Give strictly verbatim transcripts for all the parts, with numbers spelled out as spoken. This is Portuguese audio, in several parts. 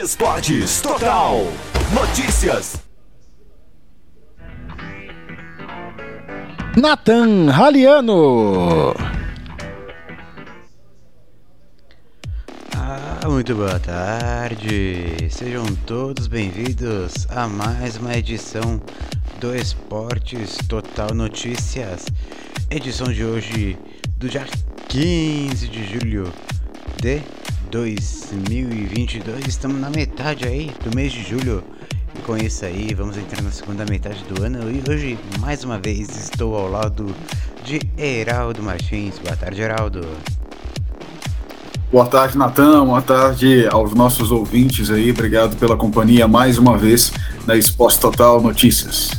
Esportes Total Notícias. Natan Haliano. Ah, muito boa tarde. Sejam todos bem-vindos a mais uma edição do Esportes Total Notícias. Edição de hoje do dia quinze de julho de dois mil e vinte e dois. Estamos na metade aí do mês de julho. Com isso aí, vamos entrar na segunda metade do ano e hoje, mais uma vez, estou ao lado de Heraldo Martins. Boa tarde, Heraldo. Boa tarde, Natan. Boa tarde aos nossos ouvintes aí. Obrigado pela companhia mais uma vez na Esportes Total Notícias.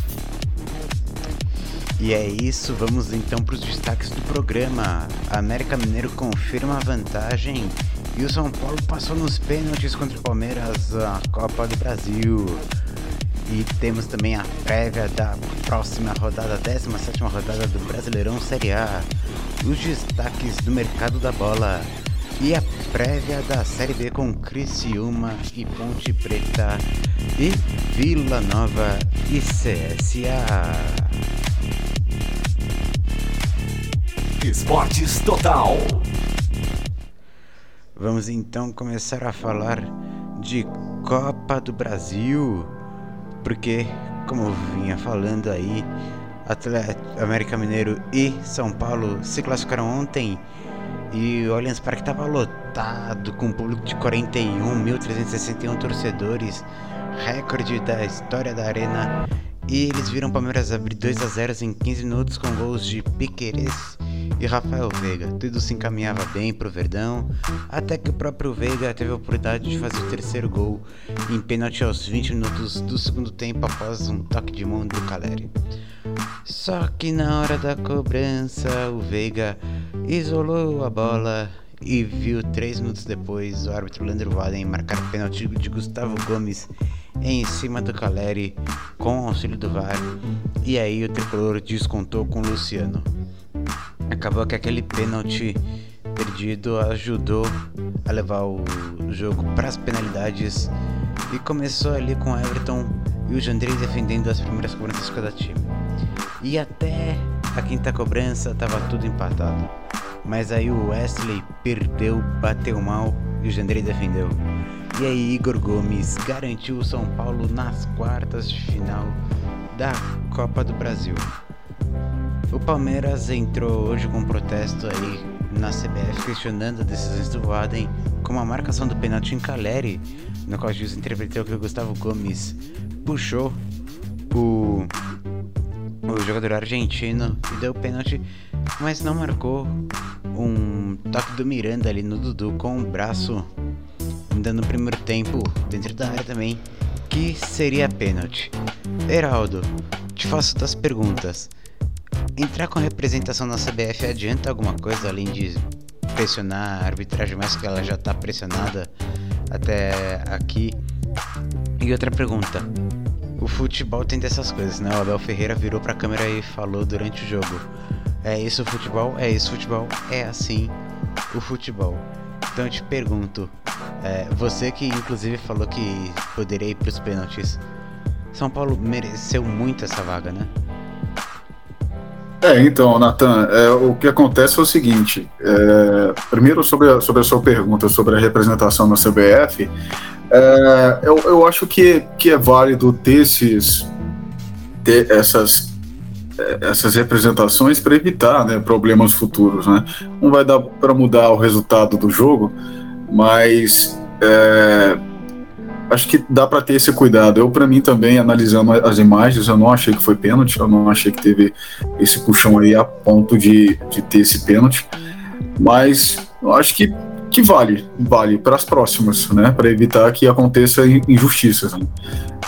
E é isso, vamos então para os destaques do programa. A América Mineiro confirma a vantagem e o São Paulo passou nos pênaltis contra o Palmeiras na Copa do Brasil. E temos também a prévia da próxima rodada, décima sétima rodada do Brasileirão Série A, os destaques do mercado da bola e a prévia da Série B com Criciúma e Ponte Preta e Vila Nova e C S A. Esportes Total. Vamos então começar a falar de Copa do Brasil, porque, como eu vinha falando aí, Atlético, América Mineiro e São Paulo se classificaram ontem e o Allianz Parque estava lotado com um público de quarenta e um mil trezentos e sessenta e um torcedores, recorde da história da arena, e eles viram o Palmeiras abrir dois a zero em quinze minutos com gols de Piquerez e Rafael Veiga. Tudo se encaminhava bem pro Verdão, até que o próprio Veiga teve a oportunidade de fazer o terceiro gol em pênalti aos vinte minutos do segundo tempo após um toque de mão do Calleri. Só que na hora da cobrança o Veiga isolou a bola e viu três minutos depois o árbitro Leandro Vuaden marcar o pênalti de Gustavo Gomes em cima do Calleri com o auxílio do V A R, e aí o tricolor descontou com o Luciano. Acabou que aquele pênalti perdido ajudou a levar o jogo para as penalidades e começou ali com o Everton e o Jandrei defendendo as primeiras cobranças de cada time. E até a quinta cobrança estava tudo empatado, mas aí o Wesley perdeu, bateu mal e o Jandrei defendeu. E aí Igor Gomes garantiu o São Paulo nas quartas de final da Copa do Brasil. O Palmeiras entrou hoje com um protesto aí na C B F questionando as decisões do Vuaden, como a marcação do pênalti em Calleri, no qual o juiz interpretou que o Gustavo Gomes puxou o, o jogador argentino e deu o pênalti, mas não marcou um toque do Miranda ali no Dudu com o braço, ainda no primeiro tempo, dentro da área também, que seria pênalti. Heraldo, te faço das perguntas. Entrar com a representação na C B F adianta alguma coisa além de pressionar a arbitragem mais que ela já está pressionada até aqui? E outra pergunta, o futebol tem dessas coisas, né? O Abel Ferreira virou para a câmera e falou durante o jogo: é isso o futebol, é isso o futebol, é assim o futebol. Então eu te pergunto, é, você que inclusive falou que poderia ir para os pênaltis, São Paulo mereceu muito essa vaga, né? É, então, Natan, é, o que acontece é o seguinte, é, primeiro sobre a, sobre a sua pergunta sobre a representação na C B F, é, eu, eu acho que, que é válido ter, esses, ter essas, essas representações para evitar, né, problemas futuros, né? Não vai dar para mudar o resultado do jogo, mas é, acho que dá para ter esse cuidado. Eu, para mim também, analisando as imagens, eu não achei que foi pênalti, eu não achei que teve esse puxão aí a ponto de, de ter esse pênalti, mas eu acho que, que vale, vale para as próximas, né, para evitar que aconteça injustiças, né?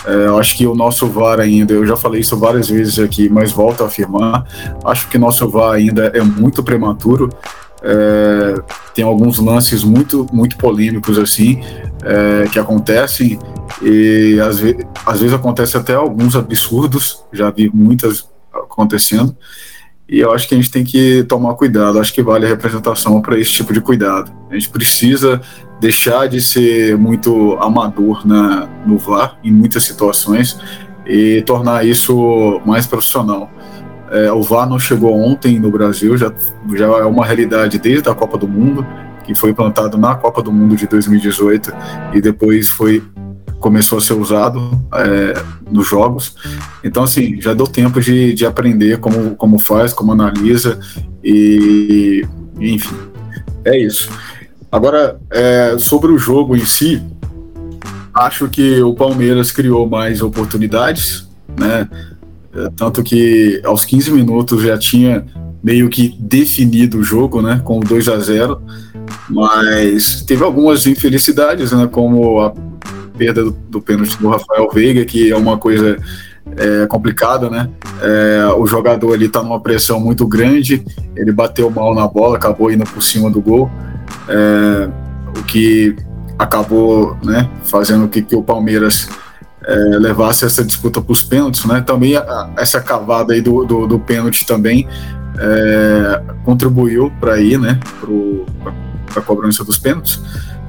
É, eu acho que o nosso V A R ainda, eu já falei isso várias vezes aqui, mas volto a afirmar, acho que o nosso V A R ainda é muito prematuro. É, tem alguns lances muito, muito polêmicos assim, é, que acontecem e às, ve- às vezes acontece até alguns absurdos, já vi muitas acontecendo, E eu acho que a gente tem que tomar cuidado, acho que vale a representação para esse tipo de cuidado. A gente precisa deixar de ser muito amador na, no V A R, em muitas situações, e tornar isso mais profissional. É, o V A R não chegou ontem no Brasil, já, já é uma realidade desde a Copa do Mundo, que foi implantado na Copa do Mundo de dois mil e dezoito e depois foi... começou a ser usado é, nos jogos. Então, assim, já deu tempo de, de aprender como, como faz, como analisa e, e enfim, é isso. Agora, é, sobre o jogo em si, acho que o Palmeiras criou mais oportunidades, né? Tanto que aos quinze minutos já tinha meio que definido o jogo, né? Com dois a zero, mas teve algumas infelicidades, né? Como a perda do, do pênalti do Rafael Veiga, que é uma coisa é, complicada, né? É, o jogador ali tá numa pressão muito grande, ele bateu mal na bola, acabou indo por cima do gol, é, o que acabou, né, fazendo com que, que o Palmeiras é, levasse essa disputa para os pênaltis, né? Também a, essa cavada aí do, do, do pênalti também é, contribuiu para ir, né, para a cobrança dos pênaltis.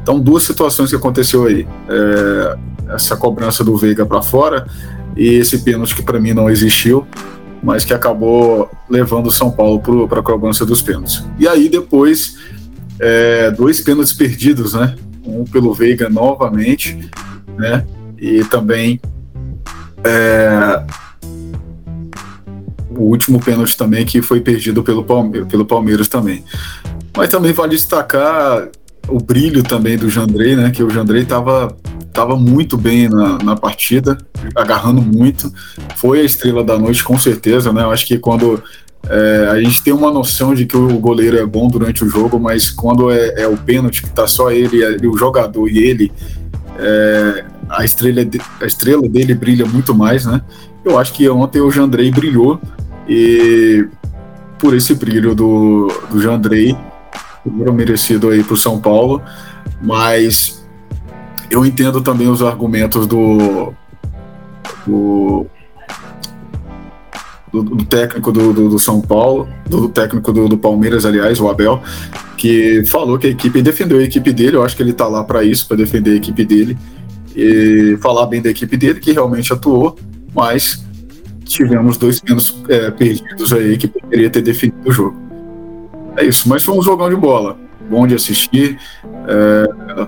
Então, duas situações que aconteceu aí, é, essa cobrança do Veiga para fora e esse pênalti que para mim não existiu, mas que acabou levando o São Paulo para a cobrança dos pênaltis. E aí depois, é, dois pênaltis perdidos, né? Um pelo Veiga novamente, né? E também é, o último pênalti também que foi perdido pelo Palmeiras, pelo Palmeiras também. Mas também vale destacar o brilho também do Jandrei, né? Que o Jandrei estava tava muito bem na, na partida, agarrando muito, foi a estrela da noite com certeza, né? Eu acho que quando é, a gente tem uma noção de que o goleiro é bom durante o jogo, mas quando é, é o pênalti que tá só ele, ele, o jogador e ele, é, a, estrela de, a estrela dele brilha muito mais, né? Eu acho que ontem o Jandrei brilhou e por esse brilho do, do Jandrei, primeiro merecido aí para o São Paulo, mas eu entendo também os argumentos do do, do, do técnico do, do, do São Paulo, do técnico do, do Palmeiras, aliás, o Abel, que falou que a equipe defendeu a equipe dele. Eu acho que ele está lá para isso, para defender a equipe dele e falar bem da equipe dele, que realmente atuou, mas tivemos dois pênaltis é, perdidos aí que poderia ter definido o jogo. É isso, mas foi um jogão de bola, bom de assistir, é,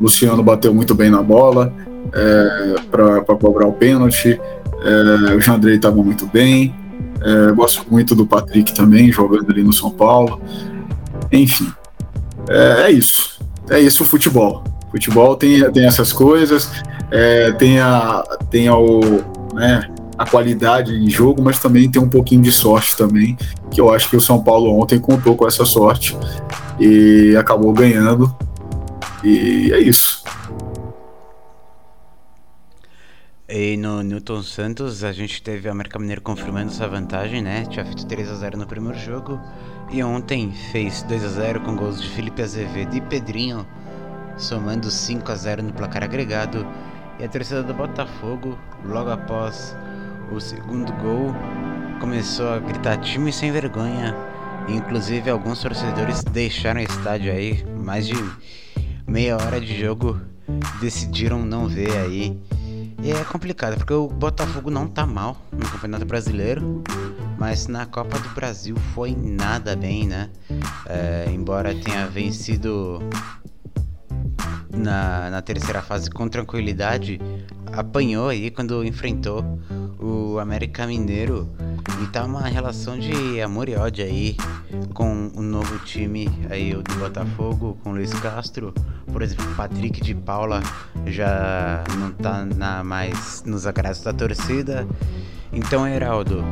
Luciano bateu muito bem na bola, é, para cobrar o pênalti, é, o Jandrei estava muito bem, é, gosto muito do Patrick também, jogando ali no São Paulo, enfim, é, é isso, é isso o futebol, futebol tem, tem essas coisas, é, tem, a, tem a, o, né, a qualidade de jogo, mas também tem um pouquinho de sorte também, que eu acho que o São Paulo ontem contou com essa sorte e acabou ganhando, e é isso. E no Newton Santos a gente teve a América Mineiro confirmando essa vantagem, né? Tinha feito três a zero no primeiro jogo e ontem fez dois a zero com gols de Felipe Azevedo e Pedrinho, somando cinco a zero no placar agregado. E a torcida do Botafogo, logo após o segundo gol, começou a gritar time sem vergonha. Inclusive alguns torcedores deixaram o estádio aí, mais de meia hora de jogo, decidiram não ver aí. E é complicado, porque o Botafogo não tá mal no Campeonato Brasileiro, mas na Copa do Brasil foi nada bem, né? É, embora tenha vencido Na, na terceira fase com tranquilidade, apanhou aí quando enfrentou o América Mineiro, e tá uma relação de amor e ódio aí com o novo time aí, o do Botafogo, com o Luiz Castro. Por exemplo, o Patrick de Paula já não tá na, mais nos agrados da torcida. Então, Heraldo,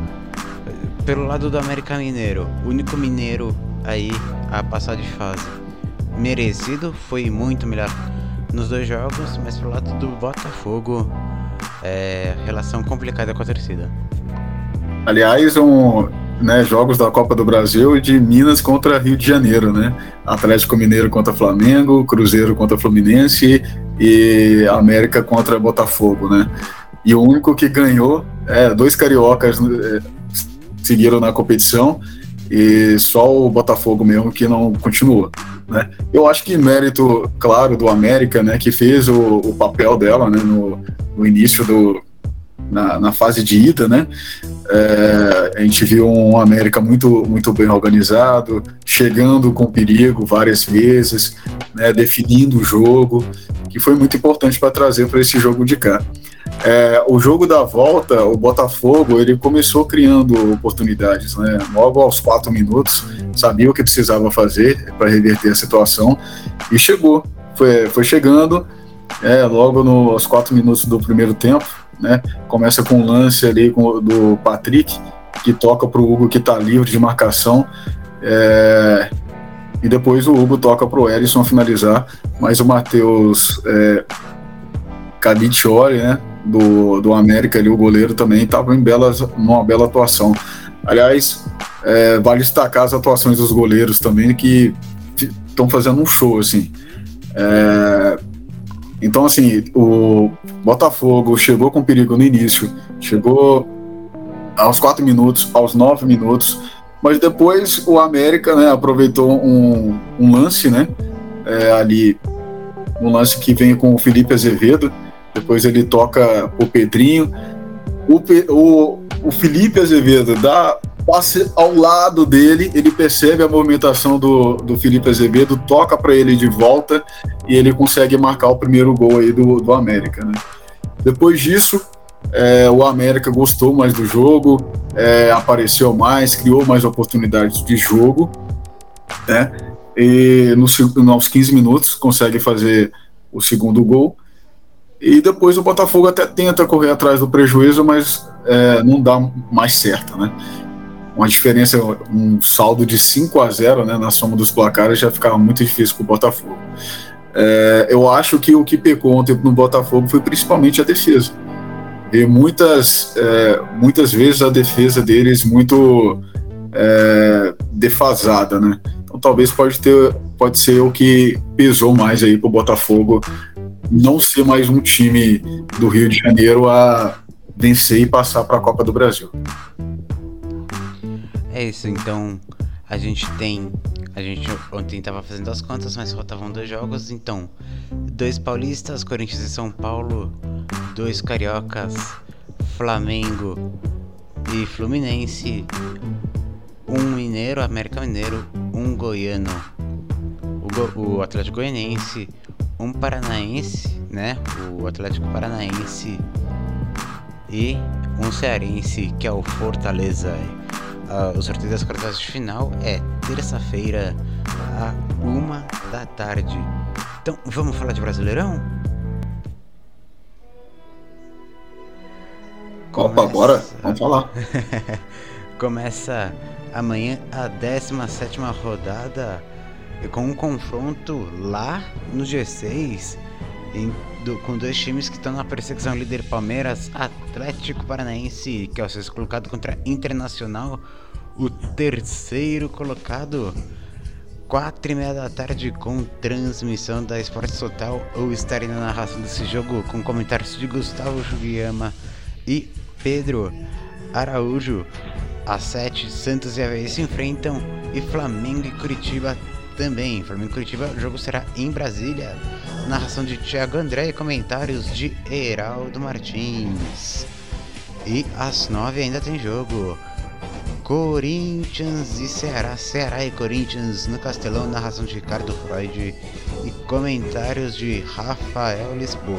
pelo lado do América Mineiro, o único mineiro aí a passar de fase, merecido, foi muito melhor nos dois jogos, mas pro lado do Botafogo, é, relação complicada com a torcida. Aliás, um, né, jogos da Copa do Brasil e de Minas contra Rio de Janeiro, né? Atlético Mineiro contra Flamengo, Cruzeiro contra Fluminense e América contra Botafogo, né? E o único que ganhou, é, dois cariocas, é, seguiram na competição, e só o Botafogo mesmo que não continua, né? Eu acho que mérito, claro, do América, né, que fez o, o papel dela, né, no, no início do na, na fase de ida, né? É, a gente viu um América muito, muito bem organizado, chegando com perigo várias vezes, né, definindo o jogo, que foi muito importante para trazer para esse jogo de cá. É, o jogo da volta, o Botafogo, ele começou criando oportunidades, né? Logo aos quatro minutos, sabia o que precisava fazer para reverter a situação e chegou, foi, foi chegando, é, logo no, aos quatro minutos do primeiro tempo, né? Começa com um lance ali com, do Patrick, que toca para o Hugo, que está livre de marcação, é, e depois o Hugo toca para o Ellison finalizar, mas o Matheus é, Cavicchioli, né, do, do América, ali, o goleiro também estava em belas, numa bela atuação. Aliás, é, vale destacar as atuações dos goleiros também, que estão fazendo um show, assim. É, então, assim, o Botafogo chegou com perigo no início, chegou aos quatro minutos, aos nove minutos, mas depois o América, né, aproveitou um, um lance, né, é, ali, um lance que vem com o Felipe Azevedo. Depois ele toca o Pedrinho, o, Pe- o, o Felipe Azevedo dá passe ao lado dele, ele percebe a movimentação do, do Felipe Azevedo, toca para ele de volta e ele consegue marcar o primeiro gol aí do, do América, né? Depois disso, é, o América gostou mais do jogo, é, apareceu mais, criou mais oportunidades de jogo, né? E nos, nos quinze minutos consegue fazer o segundo gol. E depois o Botafogo até tenta correr atrás do prejuízo, mas é, não dá mais certo, né? Uma diferença, um saldo de cinco a zero, né, na soma dos placares já ficava muito difícil para o Botafogo. É, eu acho que o que pecou ontem no Botafogo foi principalmente a defesa. E muitas, é, muitas vezes a defesa deles muito é, defasada, né? Então talvez pode, ter, pode ser o que pesou mais aí para o Botafogo não ser mais um time do Rio de Janeiro a vencer e passar para a Copa do Brasil. É isso, então a gente tem, a gente ontem estava fazendo as contas, mas faltavam dois jogos, então dois paulistas, Corinthians e São Paulo, dois cariocas, Flamengo e Fluminense, um mineiro, América Mineiro, um goiano, o, Go- o Atlético Goianiense, um paranaense, né, o Atlético Paranaense, e um cearense, que é o Fortaleza. Uh, o sorteio das quartas de final é terça-feira, à uma da tarde. Então, vamos falar de Brasileirão? Começa... Opa, bora, vamos falar. Começa amanhã a décima sétima rodada, com um confronto lá no G seis, em, do, com dois times que estão na perseguição líder, Palmeiras, Atlético Paranaense, que é o sexto colocado, contra Internacional, o terceiro colocado. Quatro e meia da tarde, com transmissão da Esportes Total. Eu estarei na narração desse jogo com comentários de Gustavo Gomes e Pedro Araújo. Às sete, Santos e Avaí se enfrentam, e Flamengo e Coritiba também. Flamengo e Coritiba, o jogo será em Brasília. Narração de Thiago André e comentários de Heraldo Martins. E às nove ainda tem jogo. Corinthians e Ceará. Ceará e Corinthians no Castelão. Narração de Ricardo Freud e comentários de Rafael Lisboa.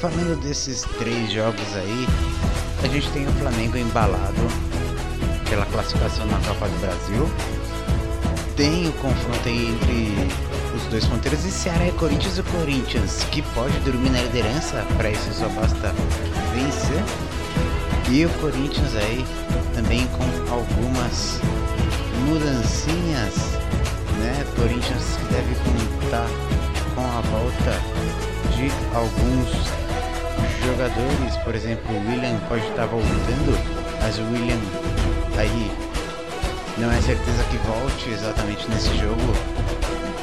Falando desses três jogos aí, a gente tem o Flamengo embalado pela classificação na Copa do Brasil. Tem o confronto aí entre os dois ponteiros, e Ceará e Corinthians, o Corinthians que pode dormir na liderança, para isso só basta vencer, e o Corinthians aí também com algumas mudancinhas, né? Corinthians que deve contar com a volta de alguns jogadores, por exemplo, o William pode estar voltando, mas o William aí não é certeza que volte exatamente nesse jogo.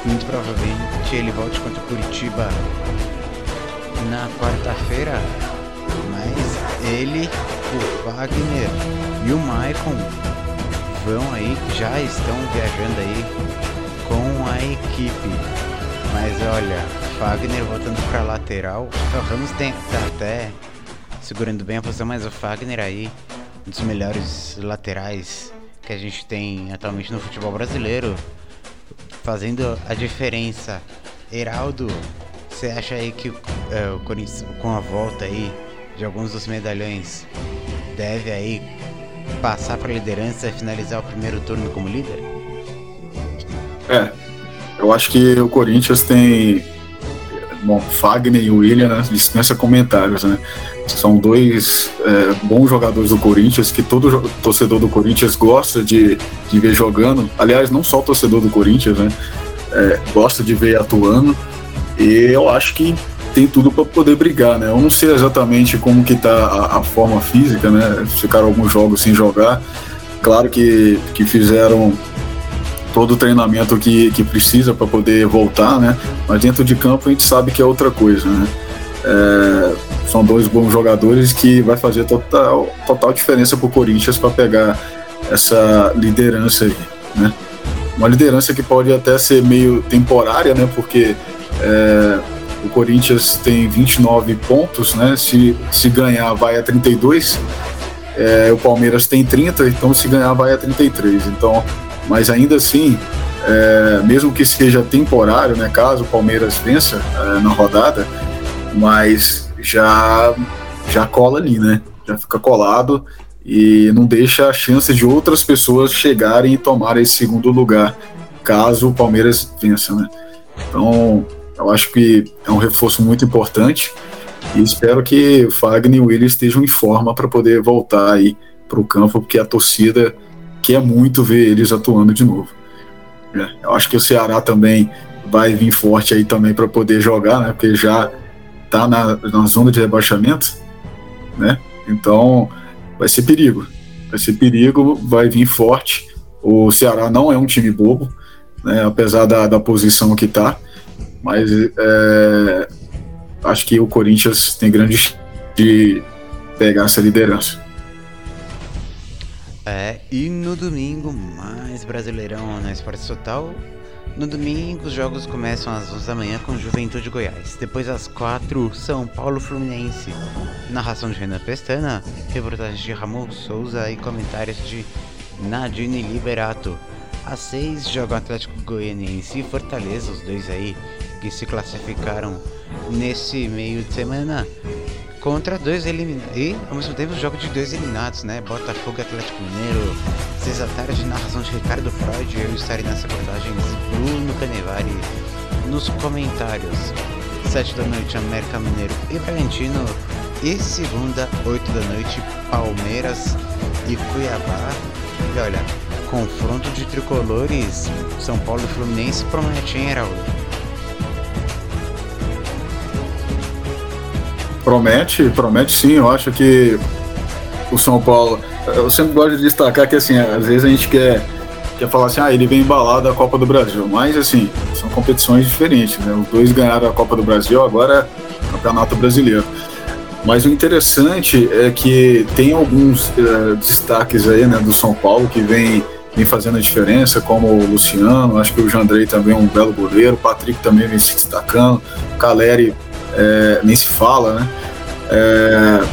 Muito provavelmente ele volte contra o Coritiba na quarta-feira, mas ele o Fagner e o Maicon vão aí, já estão viajando aí com a equipe. Mas olha, Fagner voltando para a lateral, o Ramos tem, tá até segurando bem a posição, mas o Fagner aí, um dos melhores laterais que a gente tem atualmente no futebol brasileiro, fazendo a diferença. Heraldo, você acha aí que é, o Corinthians, com a volta aí de alguns dos medalhões, deve aí passar para a liderança e finalizar o primeiro turno como líder? É, eu acho que o Corinthians tem, bom, Fagner e William, né, dispensa comentários, né? São dois é, bons jogadores do Corinthians, que todo jo- torcedor do Corinthians gosta de, de ver jogando. Aliás, não só o torcedor do Corinthians, né? É, gosta de ver atuando, e eu acho que tem tudo para poder brigar, né? Eu não sei exatamente como que tá a, a forma física, né? Ficaram alguns jogos sem jogar, claro que, que fizeram todo o treinamento que, que precisa para poder voltar, né? Mas dentro de campo a gente sabe que é outra coisa, né? É, são dois bons jogadores que vai fazer total, total diferença para o Corinthians para pegar essa liderança aí, né? Uma liderança que pode até ser meio temporária, né? Porque é, o Corinthians tem vinte e nove pontos, né? Se, se ganhar vai a trinta e dois, é, o Palmeiras tem trinta, então se ganhar vai a trinta e três. Então, mas ainda assim, é, mesmo que seja temporário, né? Caso o Palmeiras vença é, na rodada, mas já, já cola ali, né? Já fica colado. E não deixa a chance de outras pessoas chegarem e tomarem esse segundo lugar, caso o Palmeiras vença, né? Então, eu acho que é um reforço muito importante e espero que o Fagner e o Willian estejam em forma para poder voltar aí para o campo, porque a torcida quer muito ver eles atuando de novo. Eu acho que o Ceará também vai vir forte aí também para poder jogar, né? Porque já está na, na zona de rebaixamento, né? Então... vai ser perigo, vai ser perigo, vai vir forte. O Ceará não é um time bobo, né, apesar da, da posição que está, mas é, acho que o Corinthians tem grande chance de pegar essa liderança. É, e no domingo, mais Brasileirão na Esportes Total. No domingo, os jogos começam às onze da manhã com Juventude Goiás. Depois, às quatro, São Paulo Fluminense. Narração de Renan Pestana, reportagem de Ramon Souza e comentários de Nadine Liberato. Às seis, jogam Atlético Goianiense e Fortaleza, os dois aí que se classificaram nesse meio de semana. Contra dois eliminados. E, ao mesmo tempo, o jogo de dois eliminados, né? Botafogo e Atlético Mineiro. Seis da tarde, narração de Ricardo Freud. Eu estarei nas reportagens Bruno Canevari nos comentários. Sete da noite, América Mineiro e Valentino. E segunda, oito da noite, Palmeiras e Cuiabá. E olha, confronto de tricolores. São Paulo e Fluminense promete, hein, Heraldo? Promete, promete sim. Eu acho que o São Paulo, eu sempre gosto de destacar que assim, às vezes a gente quer, quer falar assim, ah, ele vem embalado da Copa do Brasil, mas assim, são competições diferentes, né? Os dois ganharam a Copa do Brasil, agora é Campeonato Brasileiro. Mas o interessante é que tem alguns é, destaques aí, né, do São Paulo que vem, vem fazendo a diferença, como o Luciano, acho que o Jandrei também é um belo goleiro, o Patrick também vem se destacando, o Calleri É, nem se fala, né? É,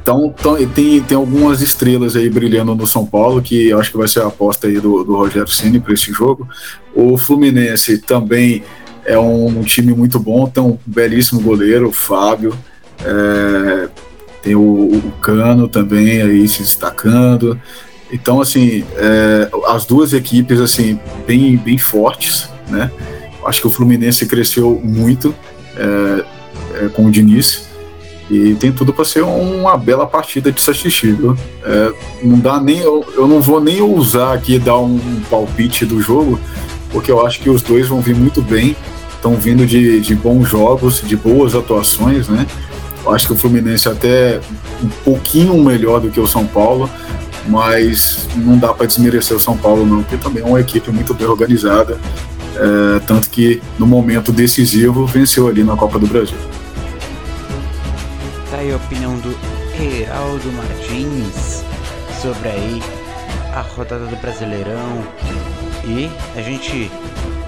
então tem, tem algumas estrelas aí brilhando no São Paulo, que eu acho que vai ser a aposta aí do, do Rogério Ceni para esse jogo. O Fluminense também é um, um time muito bom, tem um belíssimo goleiro, o Fábio, é, tem o, o Cano também aí se destacando. Então, assim, é, as duas equipes, assim, bem, bem fortes, né? Acho que o Fluminense cresceu muito, é, com o Diniz, e tem tudo para ser uma bela partida de se assistir, viu? É, não dá nem, eu, eu não vou nem ousar aqui dar um palpite do jogo, porque eu acho que os dois vão vir muito bem, estão vindo de, de bons jogos, de boas atuações, né? Eu acho que o Fluminense é até um pouquinho melhor do que o São Paulo, mas não dá para desmerecer o São Paulo não, porque também é uma equipe muito bem organizada, é, tanto que no momento decisivo venceu ali na Copa do Brasil. A opinião do Heraldo Martins sobre aí a rodada do Brasileirão, e a gente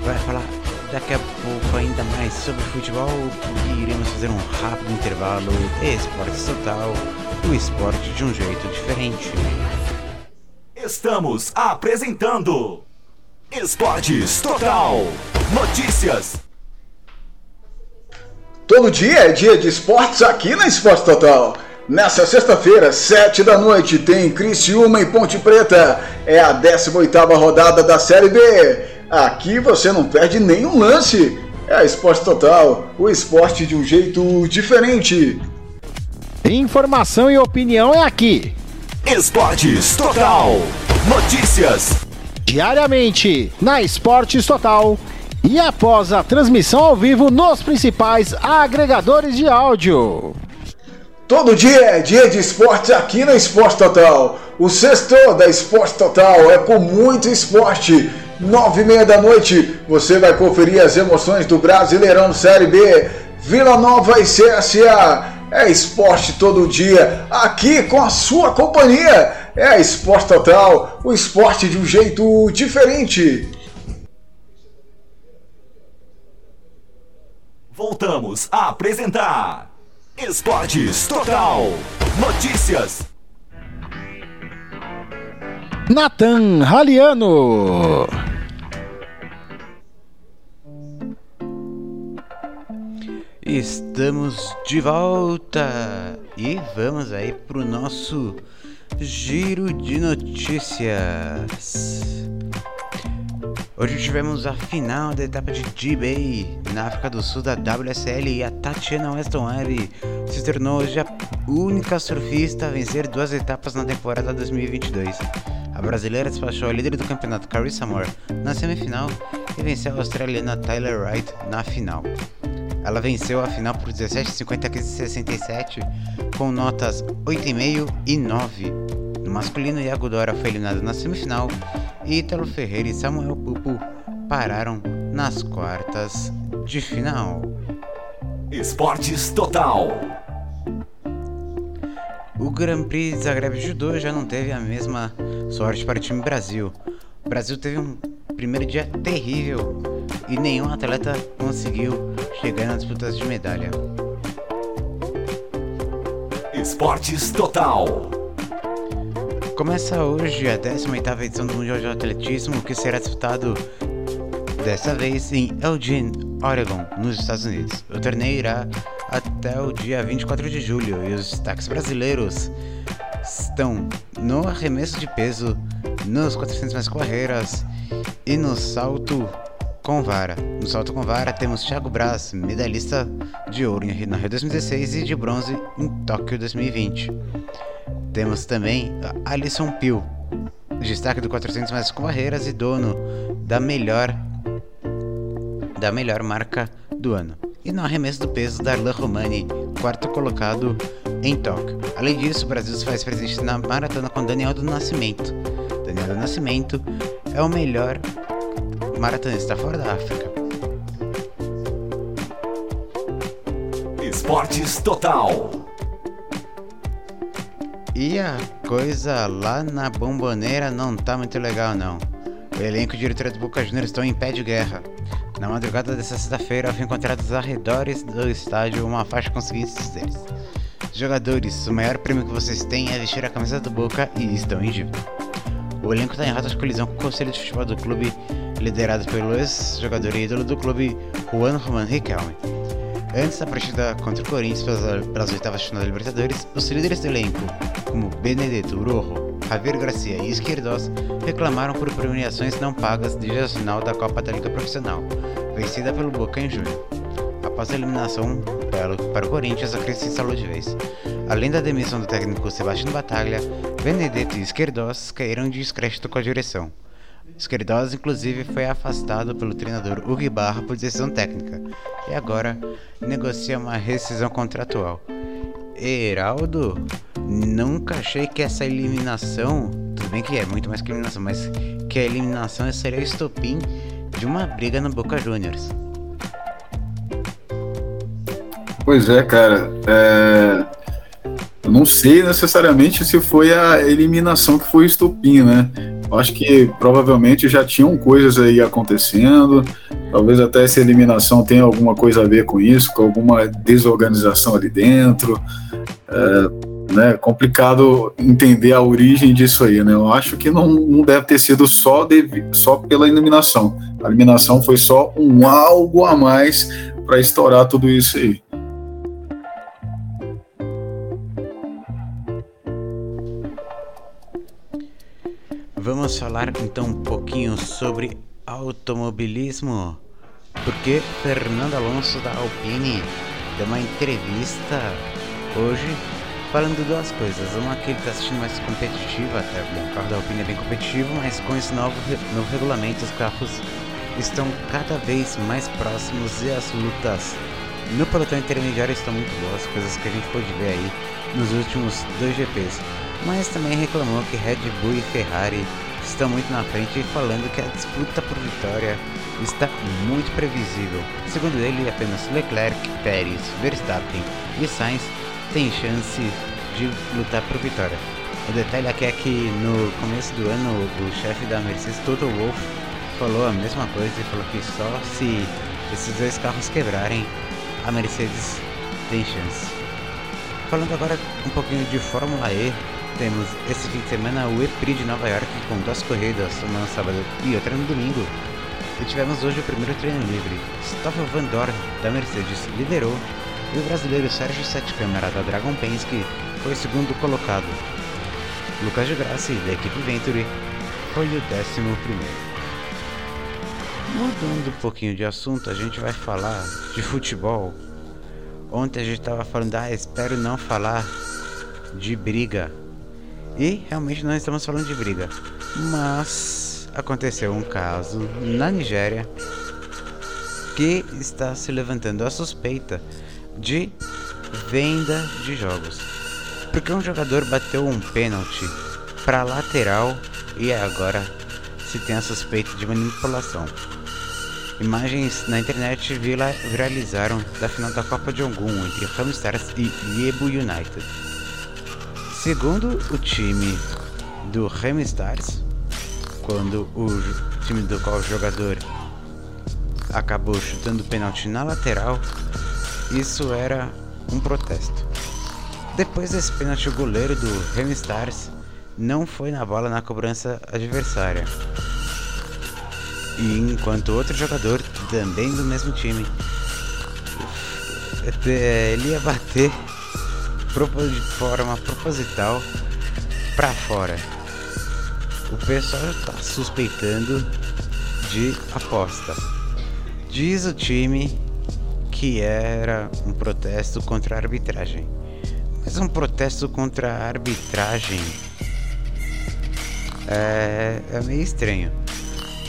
vai falar daqui a pouco ainda mais sobre futebol e iremos fazer um rápido intervalo. Esportes Total, o esporte de um jeito diferente. Estamos apresentando Esportes Total Notícias. Todo dia é dia de esportes aqui na Esportes Total. Nessa sexta-feira, sete da noite, tem Criciúma e Ponte Preta. É a décima oitava rodada da Série B. Aqui você não perde nenhum lance. É a Esportes Total, o esporte de um jeito diferente. Informação e opinião é aqui. Esportes Total Notícias. Diariamente na Esportes Total e após a transmissão ao vivo nos principais agregadores de áudio. Todo dia é dia de esportes aqui na Esportes Total. O sexto da Esportes Total é com muito esporte. Nove e meia da noite você vai conferir as emoções do Brasileirão Série B, Vila Nova e C S A. É esporte todo dia, aqui com a sua companhia. É a Esportes Total, o esporte de um jeito diferente. Voltamos a apresentar Esportes Total Notícias. Natan Haliano. Estamos de volta e vamos aí para o nosso giro de notícias. Hoje tivemos a final da etapa de D B na África do Sul da W S L e a Tatiana Weston-Ari se tornou hoje a única surfista a vencer duas etapas na temporada dois mil e vinte e dois. A brasileira despachou a líder do campeonato Carissa Moore na semifinal e venceu a australiana Tyler Wright na final. Ela venceu a final por dezessete cinquenta, quinze sessenta e sete, com notas oito vírgula cinco e nove. No masculino, Iago Dora foi eliminado na semifinal e Ítalo Ferreira e Samuel Pupo pararam nas quartas de final. Esportes Total. O Grand Prix de Zagreb Judô já não teve a mesma sorte para o time Brasil. O Brasil teve um primeiro dia terrível e nenhum atleta conseguiu chegar nas disputas de medalha. Esportes Total. Começa hoje a décima oitava edição do Mundial de Atletismo, que será disputado dessa vez em Eugene, Oregon, nos Estados Unidos. O torneio irá até o dia vinte e quatro de julho e os destaques brasileiros estão no arremesso de peso, nos quatrocentos mais carreiras e no salto com vara. No salto com vara temos Thiago Braz, medalhista de ouro em Rio dois mil e dezesseis e de bronze em Tóquio dois mil e vinte. Temos também a Alison Pio, destaque do quatrocentos mais com barreiras e dono da melhor, da melhor marca do ano. E no arremesso do peso, Darlan Romani, quarto colocado em Tóquio. Além disso, o Brasil se faz presente na maratona com Daniel do Nascimento. Daniel do Nascimento é o melhor maratonista fora da África. Esportes Total. E a coisa lá na Bomboneira não tá muito legal não. O elenco e o diretor do Boca Juniors estão em pé de guerra. Na madrugada desta sexta-feira foi encontrada nos arredores do estádio uma faixa com os seguintes dizeres: jogadores, o maior prêmio que vocês têm é vestir a camisa do Boca e estão em dívida. O elenco tá em rota de colisão com o conselho de futebol do clube, liderado pelo ex-jogador e ídolo do clube, Juan Román Riquelme. Antes da partida contra o Corinthians pelas, pelas oitavas de final da Libertadores, os líderes do elenco, como Benedetto, Rojo, Javier Garcia e Esquerdós, reclamaram por premiações não pagas desde a final da Copa da Liga Profissional, vencida pelo Boca em junho. Após a eliminação para o Corinthians, a crise se instalou de vez. Além da demissão do técnico Sebastião Battaglia, Benedetto e Esquerdós caíram de descrédito com a direção. Esquerdós, inclusive, foi afastado pelo treinador Hugo Barra por decisão técnica e agora negocia uma rescisão contratual. Heraldo, nunca achei que essa eliminação, tudo bem que é muito mais que eliminação, mas que a eliminação seria o estopim de uma briga no Boca Juniors. Pois é, cara. É... não sei necessariamente se foi a eliminação que foi o estopim, né? Eu acho que provavelmente já tinham coisas aí acontecendo, talvez até essa eliminação tenha alguma coisa a ver com isso, com alguma desorganização ali dentro. É, né, complicado entender a origem disso aí, né? Eu acho que não, não deve ter sido só, devido, só pela eliminação. A eliminação foi só um algo a mais para estourar tudo isso aí. Vamos falar então um pouquinho sobre automobilismo, porque Fernando Alonso da Alpine deu uma entrevista hoje falando duas coisas. Uma, que ele está assistindo mais competitiva, até bem, o carro da Alpine é bem competitivo, mas com esse novo, novo regulamento os carros estão cada vez mais próximos e as lutas no pelotão intermediário estão muito boas, coisas que a gente pôde ver aí nos últimos dois G Ps. Mas também reclamou que Red Bull e Ferrari estão muito na frente, falando que a disputa por vitória está muito previsível. Segundo ele, apenas Leclerc, Pérez, Verstappen e Sainz têm chance de lutar por vitória. O detalhe aqui é que no começo do ano o chefe da Mercedes, Toto Wolff, falou a mesma coisa e falou que só se esses dois carros quebrarem, a Mercedes tem chance. Falando agora um pouquinho de Fórmula E, temos esse fim de semana o E Prix de Nova York com duas corridas, uma no sábado e outra no domingo. E tivemos hoje o primeiro treino livre. Stoffel Van Dorn, da Mercedes, liderou, e o brasileiro Sérgio Sete Câmara, da Dragon Penske, foi o segundo colocado. Lucas de Grassi, da equipe Venturi, foi o décimo primeiro. Mudando um pouquinho de assunto, a gente vai falar de futebol. Ontem a gente estava falando, ah, espero não falar de briga. E realmente não estamos falando de briga, mas aconteceu um caso na Nigéria que está se levantando a suspeita de venda de jogos, porque um jogador bateu um pênalti para lateral e agora se tem a suspeita de manipulação. Imagens na internet viralizaram da final da Copa de Ogun entre Hamstars e Yebu United. Segundo o time do Hamstars, quando o time do qual o jogador acabou chutando o pênalti na lateral, isso era um protesto. Depois desse pênalti, o goleiro do Hamstars não foi na bola na cobrança adversária. E enquanto outro jogador, também do mesmo time, ele ia bater de forma proposital para fora. O pessoal está suspeitando de aposta. Diz o time que era um protesto contra a arbitragem, mas um protesto contra a arbitragem é, é meio estranho.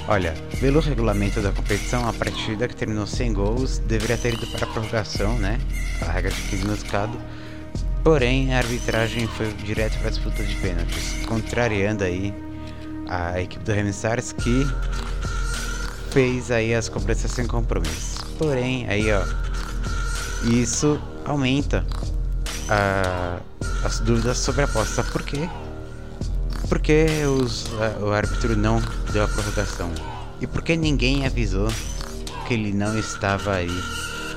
Olha, pelo regulamento da competição, a partida que terminou sem gols deveria ter ido para a prorrogação, né? A regra de quinze minutos cada. Porém, a arbitragem foi direto para a disputa de pênaltis, contrariando aí a equipe do Hamstars, que fez aí as cobranças sem compromisso. Porém, aí ó, isso aumenta a, as dúvidas sobre a aposta. Por quê? Porque os, a, o árbitro não deu a prorrogação. E porque ninguém avisou que ele não estava aí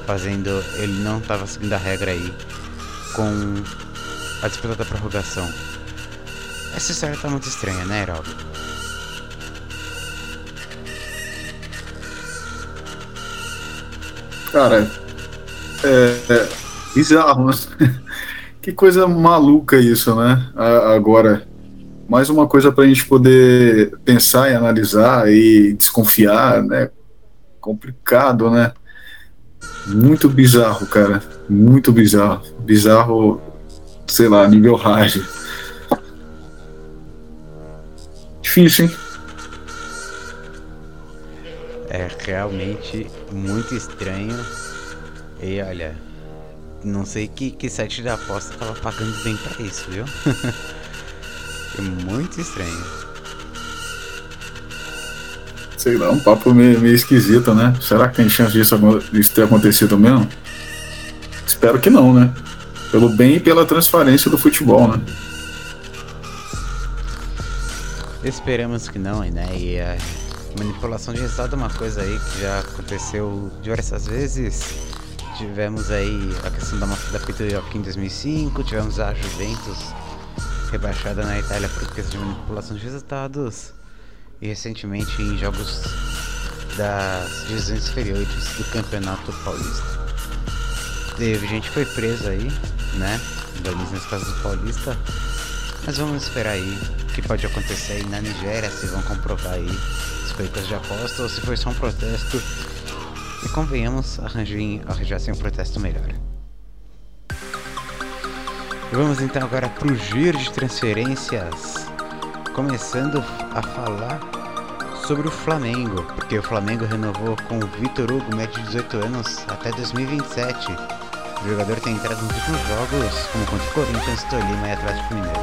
fazendo, ele não estava seguindo a regra aí com a disputa da prorrogação. Essa história tá muito estranha, né, Heraldo? Cara, é, é bizarro, né? Que coisa maluca isso, né? Agora, mais uma coisa pra gente poder pensar e analisar e desconfiar, né? Complicado, né? Muito bizarro, cara. Muito bizarro. Bizarro, sei lá, nível rage. Difícil, hein? É realmente muito estranho. E olha, não sei que, que site da aposta tava pagando bem pra isso, viu? É muito estranho. Sei lá, um papo meio, meio esquisito, né? Será que tem chance disso, disso ter acontecido mesmo? Espero que não, né? pelo bem e pela transparência do futebol, né? Esperamos que não, né? E a manipulação de resultado é uma coisa aí que já aconteceu diversas vezes. Tivemos aí a questão da máfia da Pitioca em dois mil e cinco, tivemos a Juventus rebaixada na Itália por questão de manipulação de resultados. E recentemente em jogos das divisões inferiores do Campeonato Paulista. Teve gente que foi presa aí, né? Nesse caso do Paulista. Mas vamos esperar aí o que pode acontecer aí na Nigéria, se vão comprovar aí as coisas de aposta ou se foi só um protesto. E convenhamos, arranjem, arranjassem um protesto melhor. E vamos então agora pro giro de transferências. Começando a falar sobre o Flamengo, porque o Flamengo renovou com o Vitor Hugo, médio de dezoito anos, até dois mil e vinte e sete. O jogador tem entrado nos últimos jogos, como contra o Corinthians, Tolima e Atlético Mineiro.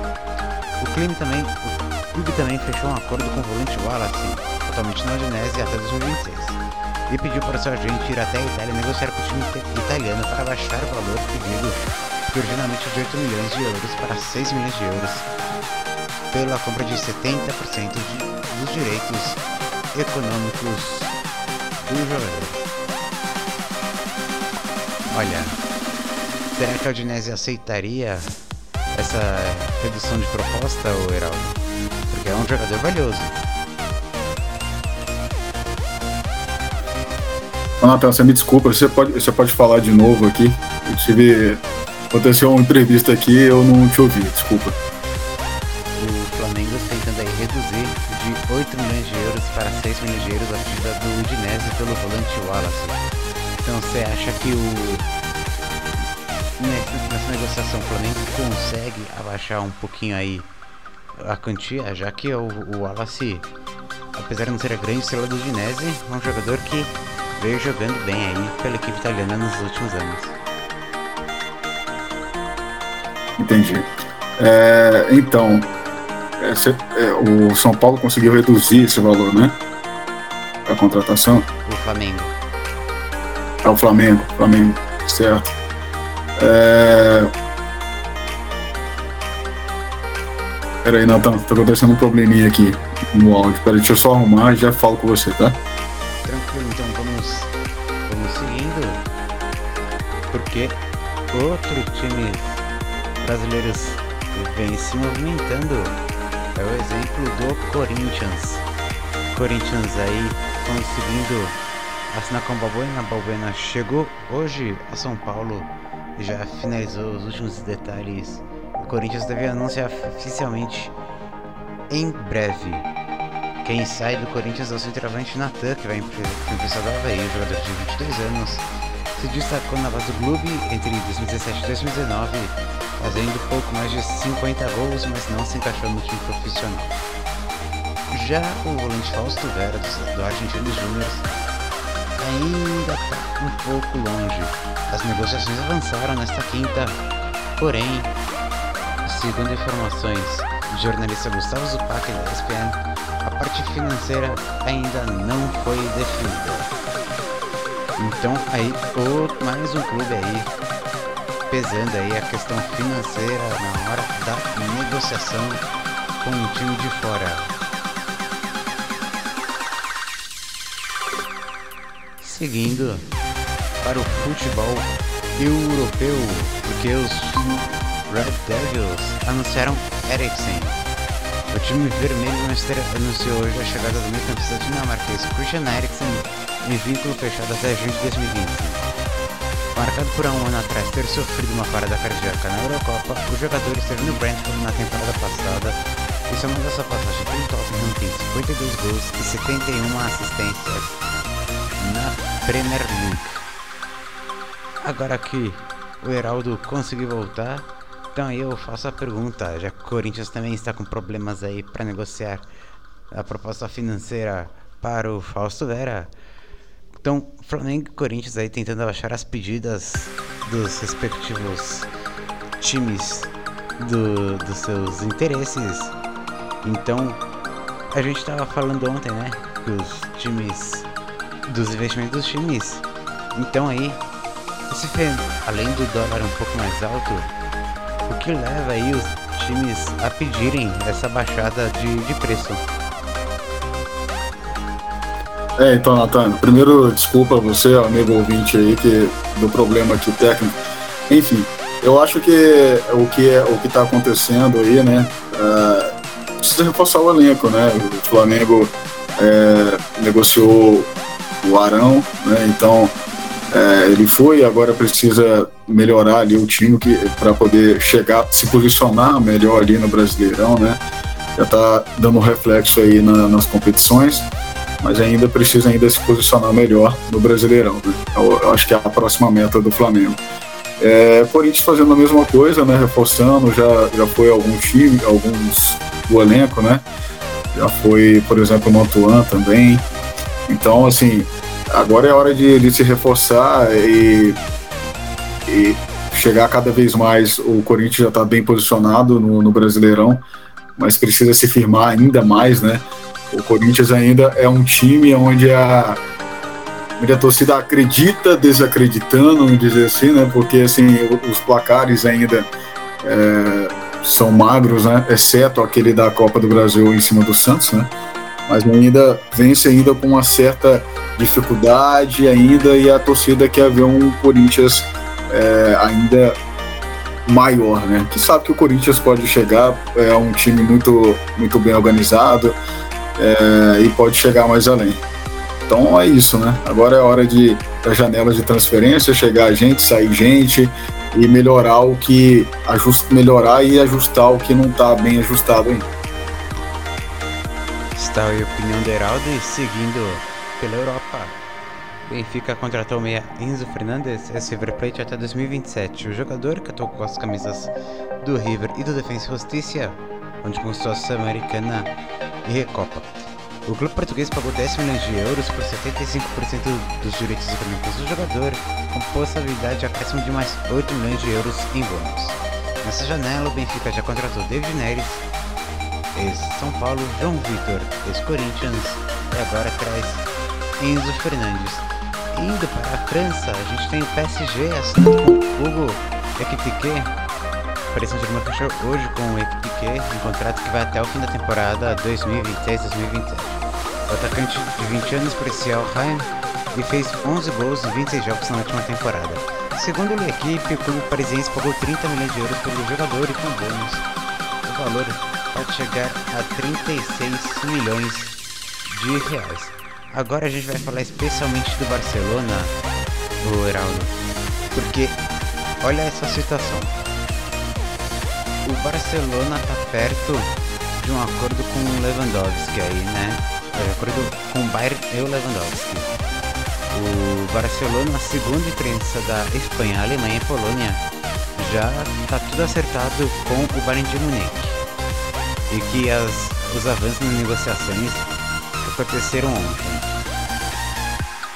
O clube também, o clube também fechou um acordo com o volante Wallace, atualmente na Udinese, até dois mil e vinte e seis, e pediu para o seu agente ir até a Itália e negociar com o time italiano para baixar o valor pedido, que originalmente de oito milhões de euros para seis milhões de euros, pela compra de setenta por cento de, dos direitos econômicos do jogador. Olha, será que a Udinese aceitaria essa redução de proposta, o Heraldo? Porque é um jogador valioso. Natan, você me desculpa, você pode, você pode falar de novo aqui? Eu tive... Aconteceu uma entrevista aqui, eu não te ouvi, desculpa. O Flamengo tentando aí reduzir de oito milhões de euros para seis milhões de euros a pedida do Udinese pelo volante Wallace. Então você acha que o... nessa negociação o Flamengo consegue abaixar um pouquinho aí a quantia, já que o, o Wallace, apesar de não ser a grande estrela do Udinese, é um jogador que veio jogando bem aí pela equipe italiana nos últimos anos. Entendi. É, então, é, cê, é, o São Paulo conseguiu reduzir esse valor, né? A contratação? O Flamengo. É o Flamengo, Flamengo, certo. É... Peraí, Natan, tá acontecendo um probleminha aqui no áudio. Peraí, deixa eu só arrumar e já falo com você, tá? Tranquilo, então vamos, vamos seguindo. Porque outro time brasileiro vem se movimentando. É o exemplo do Corinthians. Corinthians aí conseguindo assinar com a Balbuena. A Balbuena chegou hoje a São Paulo. Já finalizou os últimos detalhes. O Corinthians deve anunciar oficialmente em breve. Quem sai do Corinthians é o centroavante Natan, que vai emprestar do Avaí, um jogador de vinte e dois anos. Se destacou na base do clube entre dois mil e dezessete e dois mil e dezenove, fazendo pouco mais de cinquenta gols, mas não se encaixou no time profissional. Já o volante Fausto Vera, do Argentino Júnior, ainda está um pouco longe. As negociações avançaram nesta quinta, porém, segundo informações do jornalista Gustavo Zupac da E S P N, a parte financeira ainda não foi definida. Então, aí, outro, mais um clube aí, pesando aí a questão financeira na hora da negociação com o time de fora. Seguindo para o futebol europeu, porque os Red Devils anunciaram Eriksen. O time vermelho anunciou hoje a chegada do meio-campista dinamarquês Christian Eriksen em vínculo fechado até junho de dois mil e vinte. Marcado por um ano atrás ter sofrido uma parada cardíaca na Eurocopa, o jogador esteve no Brentford na temporada passada e somando essa passagem pelo Tottenham tem cinquenta e dois gols e setenta e uma assistências na Premier League. Agora que o Heraldo conseguiu voltar, então eu faço a pergunta, já que o Corinthians também está com problemas aí para negociar a proposta financeira para o Fausto Vera. Então, Flamengo e Corinthians aí tentando abaixar as pedidas dos respectivos times do, dos seus interesses. Então, a gente estava falando ontem, né, que os times, dos investimentos dos times, então aí Esse fenômeno, além do dólar um pouco mais alto, o que leva aí os times a pedirem essa baixada de, de preço? É, então, Natan, primeiro, desculpa você, amigo ouvinte aí, que do problema aqui técnico. Enfim, eu acho que o que é, o que está acontecendo aí, né, uh, precisa reforçar o elenco, né? O Flamengo é, negociou o Arão, né? Então é, ele foi, agora precisa melhorar ali o time para poder chegar, se posicionar melhor ali no Brasileirão, né? Já está dando reflexo aí na, nas competições, mas ainda precisa ainda se posicionar melhor no Brasileirão, né? Eu, eu acho que é a próxima meta do Flamengo. É, Corinthians fazendo a mesma coisa, né? Reforçando, já, já foi algum time, alguns do elenco, né? Já foi, por exemplo, o Mantuan também. Então, assim, agora é hora de, de se reforçar e, e chegar cada vez mais. O Corinthians já está bem posicionado no, no Brasileirão, mas precisa se firmar ainda mais, né? O Corinthians ainda é um time onde a, onde a torcida acredita, desacreditando, vamos dizer assim, né? Porque assim, os placares ainda é, são magros, né? Exceto aquele da Copa do Brasil em cima do Santos, né? Mas ainda vence ainda com uma certa dificuldade ainda, e a torcida quer ver um Corinthians é, ainda maior, né? Que sabe que o Corinthians pode chegar, é um time muito, muito bem organizado, é, e pode chegar mais além. Então é isso, né? Agora é hora de a janela de transferência, chegar a gente, sair gente e melhorar o que ajust, melhorar e ajustar o que não está bem ajustado ainda. Está aí a opinião do Heraldo, e seguindo pela Europa, Benfica contratou o meia Enzo Fernandes, ex-River Plate, até dois mil e vinte e sete. O jogador catou com as camisas do River e do Defensa e Justiça, onde conquistou a Sul-Americana e Recopa. O clube português pagou dez milhões de euros por setenta e cinco por cento dos direitos econômicos do jogador, com possibilidade de acréscimo de mais oito milhões de euros em bônus. Nessa janela, o Benfica já contratou David Neres, ex-São Paulo, João Vitor, ex-Corinthians, e agora traz Enzo Fernandes. Indo para a França, a gente tem o P S G assinando com o Hugo e a Kipike. O Paris Saint-Germain fechou hoje com o Equipe, um contrato que vai até o fim da temporada dois mil e vinte e seis dois mil e vinte e sete. O atacante de vinte anos preciou Raim e fez onze gols em vinte e seis jogos na última temporada. Segundo a equipe, o clube parisiense pagou trinta milhões de euros pelo jogador e com bônus. O valor pode chegar a trinta e seis milhões de reais. Agora a gente vai falar especialmente do Barcelona, o Heraldo, porque olha essa situação. O Barcelona tá perto de um acordo com o Lewandowski aí, né? É um acordo com o Bayern e o Lewandowski. O Barcelona, segundo a imprensa da Espanha, Alemanha e Polônia, já tá tudo acertado com o Bayern de Munique. E que as, os avanços nas negociações aconteceram ontem.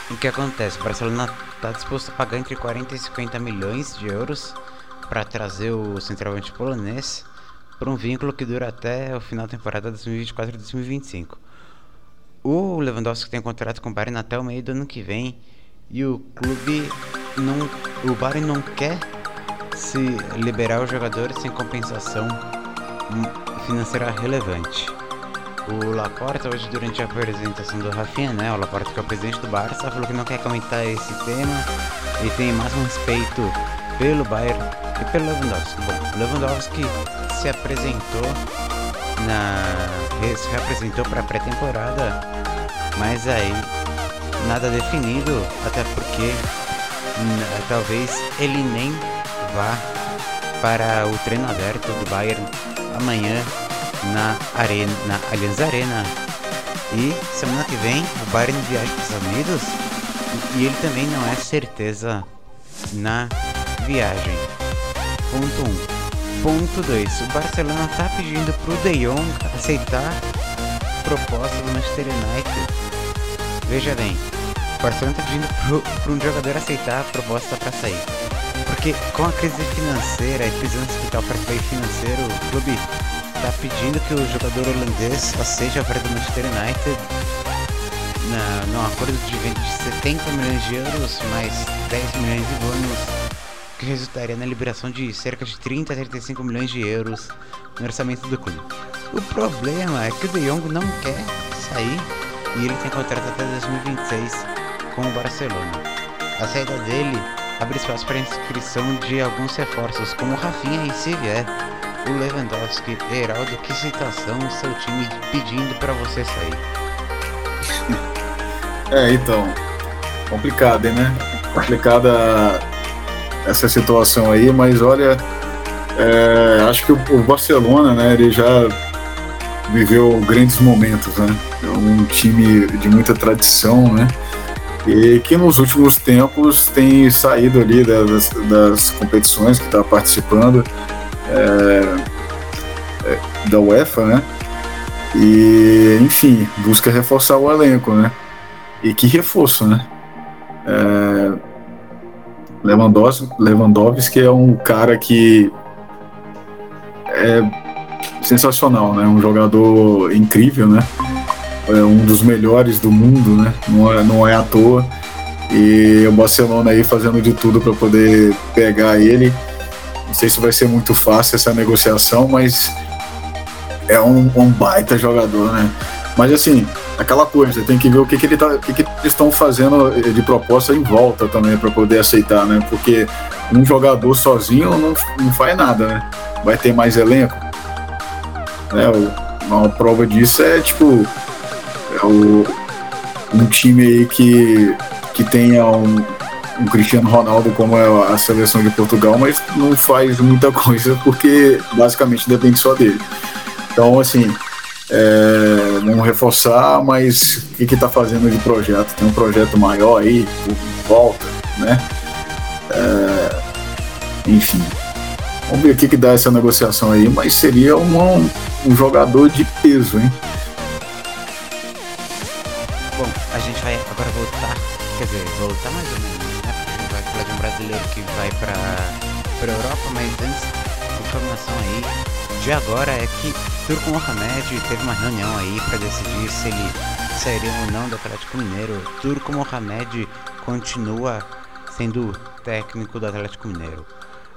O que acontece? O Barcelona tá disposto a pagar entre quarenta e cinquenta milhões de euros para trazer o centroavante polonês para um vínculo que dura até o final da temporada dois mil e vinte e quatro a dois mil e vinte e cinco. O Lewandowski tem contrato com o Bayern até o meio do ano que vem, e o clube não, o Bayern não quer se liberar o jogador sem compensação financeira relevante. O Laporta, hoje durante a apresentação do Rafinha, né, o Laporta, que é o presidente do Barça, falou que não quer comentar esse tema e tem mais um respeito pelo Bayern e pelo Lewandowski. Bom, Lewandowski se apresentou na se apresentou para a pré-temporada, mas aí nada definido, até porque n- talvez ele nem vá para o treino aberto do Bayern amanhã na arena, na Allianz Arena. E semana que vem o Bayern viaja para os Estados Unidos, e ele também não é certeza na viagem. Ponto um. Ponto dois. O Barcelona está pedindo para o De Jong aceitar a proposta do Manchester United. Veja bem, o Barcelona está pedindo para um jogador aceitar a proposta para sair, porque com a crise financeira e prisão hospital para apoio financeiro, o clube está pedindo que o jogador holandês aceite a oferta do Manchester United. na, num acordo de venda de setenta milhões de euros, mais dez milhões de bônus, que resultaria na liberação de cerca de trinta a trinta e cinco milhões de euros no orçamento do clube. O problema é que o De Jong não quer sair e ele tem contrato até dois mil e vinte e seis com o Barcelona. A saída dele abre espaço para a inscrição de alguns reforços, como Rafinha e, se vier, o Lewandowski. Heraldo, que citação, seu time pedindo para você sair. É, então, complicado, né? Complicada essa situação aí, mas olha, é, acho que o Barcelona, né, ele já viveu grandes momentos, né? É um time de muita tradição, né? E que nos últimos tempos tem saído ali das, das competições que está participando, é, é, da UEFA, né? E, enfim, busca reforçar o elenco, né? E que reforço, né? É, Lewandowski, Lewandowski é um cara que é sensacional, né? Um jogador incrível, né? É um dos melhores do mundo, né? Não é, não é à toa. E o Barcelona aí fazendo de tudo para poder pegar ele. Não sei se vai ser muito fácil essa negociação, mas é um, um baita jogador, né? Mas assim, aquela coisa, tem que ver o que, que, ele tá, o que, que eles estão fazendo de proposta em volta também para poder aceitar, né? Porque um jogador sozinho não, não faz nada, né? Vai ter mais elenco, né? Uma prova disso é tipo O, um time aí que, que tenha um, um Cristiano Ronaldo como é a seleção de Portugal, mas não faz muita coisa porque basicamente depende só dele. Então, assim, é, não reforçar, mas o que está fazendo de projeto? Tem um projeto maior aí, volta, né? É, enfim, vamos ver o que, que dá essa negociação aí, mas seria um, um jogador de peso, hein? Quer dizer, voltar mais ou menos, né? Porque a gente vai falar de um brasileiro que vai pra, pra Europa, mas antes, informação aí de agora é que Turco Mohamed teve uma reunião aí pra decidir se ele sairia ou não do Atlético Mineiro. Turco Mohamed continua sendo técnico do Atlético Mineiro.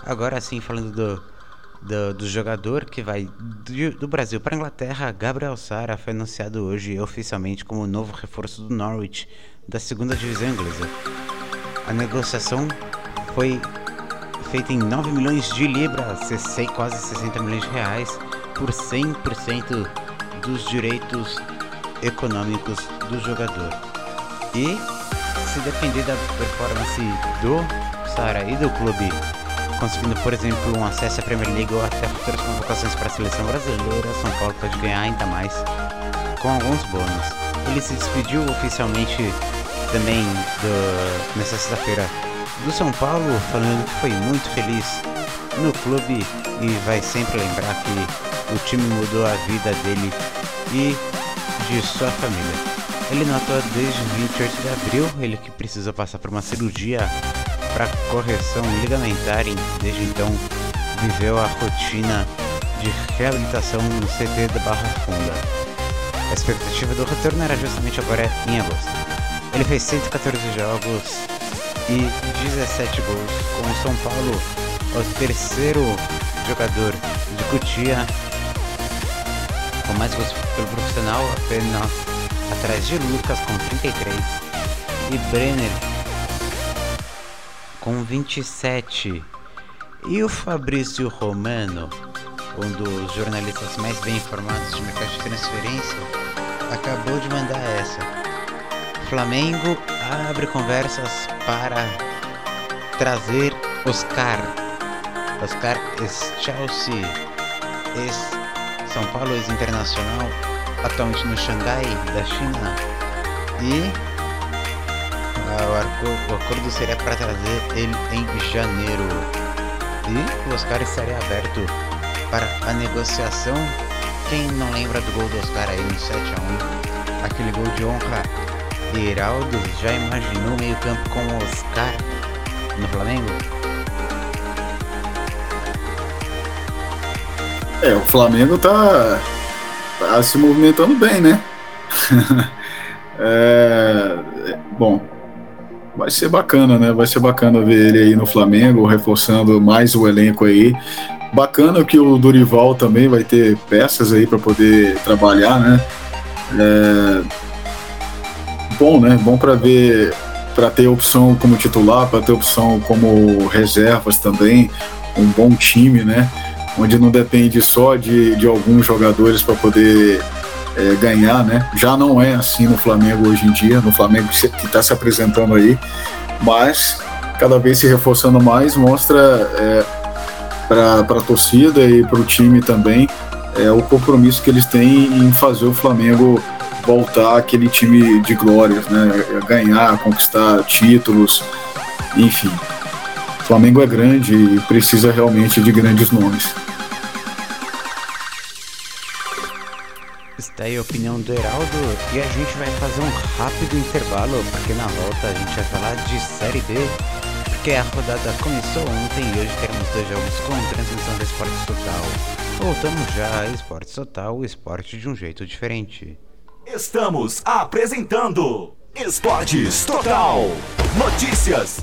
Agora sim, falando do, do, do jogador que vai do, do Brasil pra Inglaterra, Gabriel Sara foi anunciado hoje oficialmente como novo reforço do Norwich, da segunda divisão inglesa. A negociação foi feita em nove milhões de libras, quase sessenta milhões de reais, por cem por cento dos direitos econômicos do jogador. E se depender da performance do Sara e do clube, conseguindo, por exemplo, um acesso à Premier League ou até futuras convocações para a seleção brasileira, São Paulo pode ganhar ainda mais com alguns bônus. Ele se despediu oficialmente também do, nessa sexta-feira do São Paulo, falando que foi muito feliz no clube e vai sempre lembrar que o time mudou a vida dele e de sua família. Ele notou desde vinte e oito de abril, ele que precisou passar por uma cirurgia para correção ligamentar e desde então viveu a rotina de reabilitação no C T da Barra Funda. A expectativa do retorno era justamente agora em agosto. Ele fez cento e catorze jogos e dezessete gols com o São Paulo, o terceiro jogador de Cotia com mais gols pelo profissional, apenas atrás de Lucas com trinta e três e Brenner com vinte e sete. E o Fabrício Romano, um dos jornalistas mais bem informados de mercado de transferência, acabou de mandar essa. Flamengo abre conversas para trazer Oscar. Oscar ex-Chelsea, ex-São Paulo, ex-Internacional, atualmente no Xangai, da China. E o acordo seria para trazer ele em janeiro. E o Oscar estaria aberto para a negociação. Quem não lembra do gol do Oscar aí no sete a um, aquele gol de honra de Heraldo, já imaginou meio campo com o Oscar no Flamengo? É, o Flamengo tá, tá se movimentando bem, né? É, bom, vai ser bacana, né? Vai ser bacana ver ele aí no Flamengo, reforçando mais o elenco aí. Bacana que o Dorival também vai ter peças aí para poder trabalhar, né? É, bom, né? Bom para ver, para ter opção como titular, para ter opção como reservas também, um bom time, né? Onde não depende só de, de alguns jogadores para poder é, ganhar, né? Já não é assim no Flamengo hoje em dia, no Flamengo que está se apresentando aí, mas cada vez se reforçando mais, mostra é, para a torcida e para o time também é, o compromisso que eles têm em fazer o Flamengo voltar aquele time de glórias, né? Ganhar, conquistar títulos, enfim. O Flamengo é grande e precisa realmente de grandes nomes. Está aí a opinião do Heraldo, e a gente vai fazer um rápido intervalo, porque na volta a gente vai falar de Série B, porque a rodada começou ontem e hoje teremos dois jogos com transmissão da Esportes Total. Voltamos já a Esportes Total, o esporte de um jeito diferente. Estamos apresentando Esportes Total Notícias.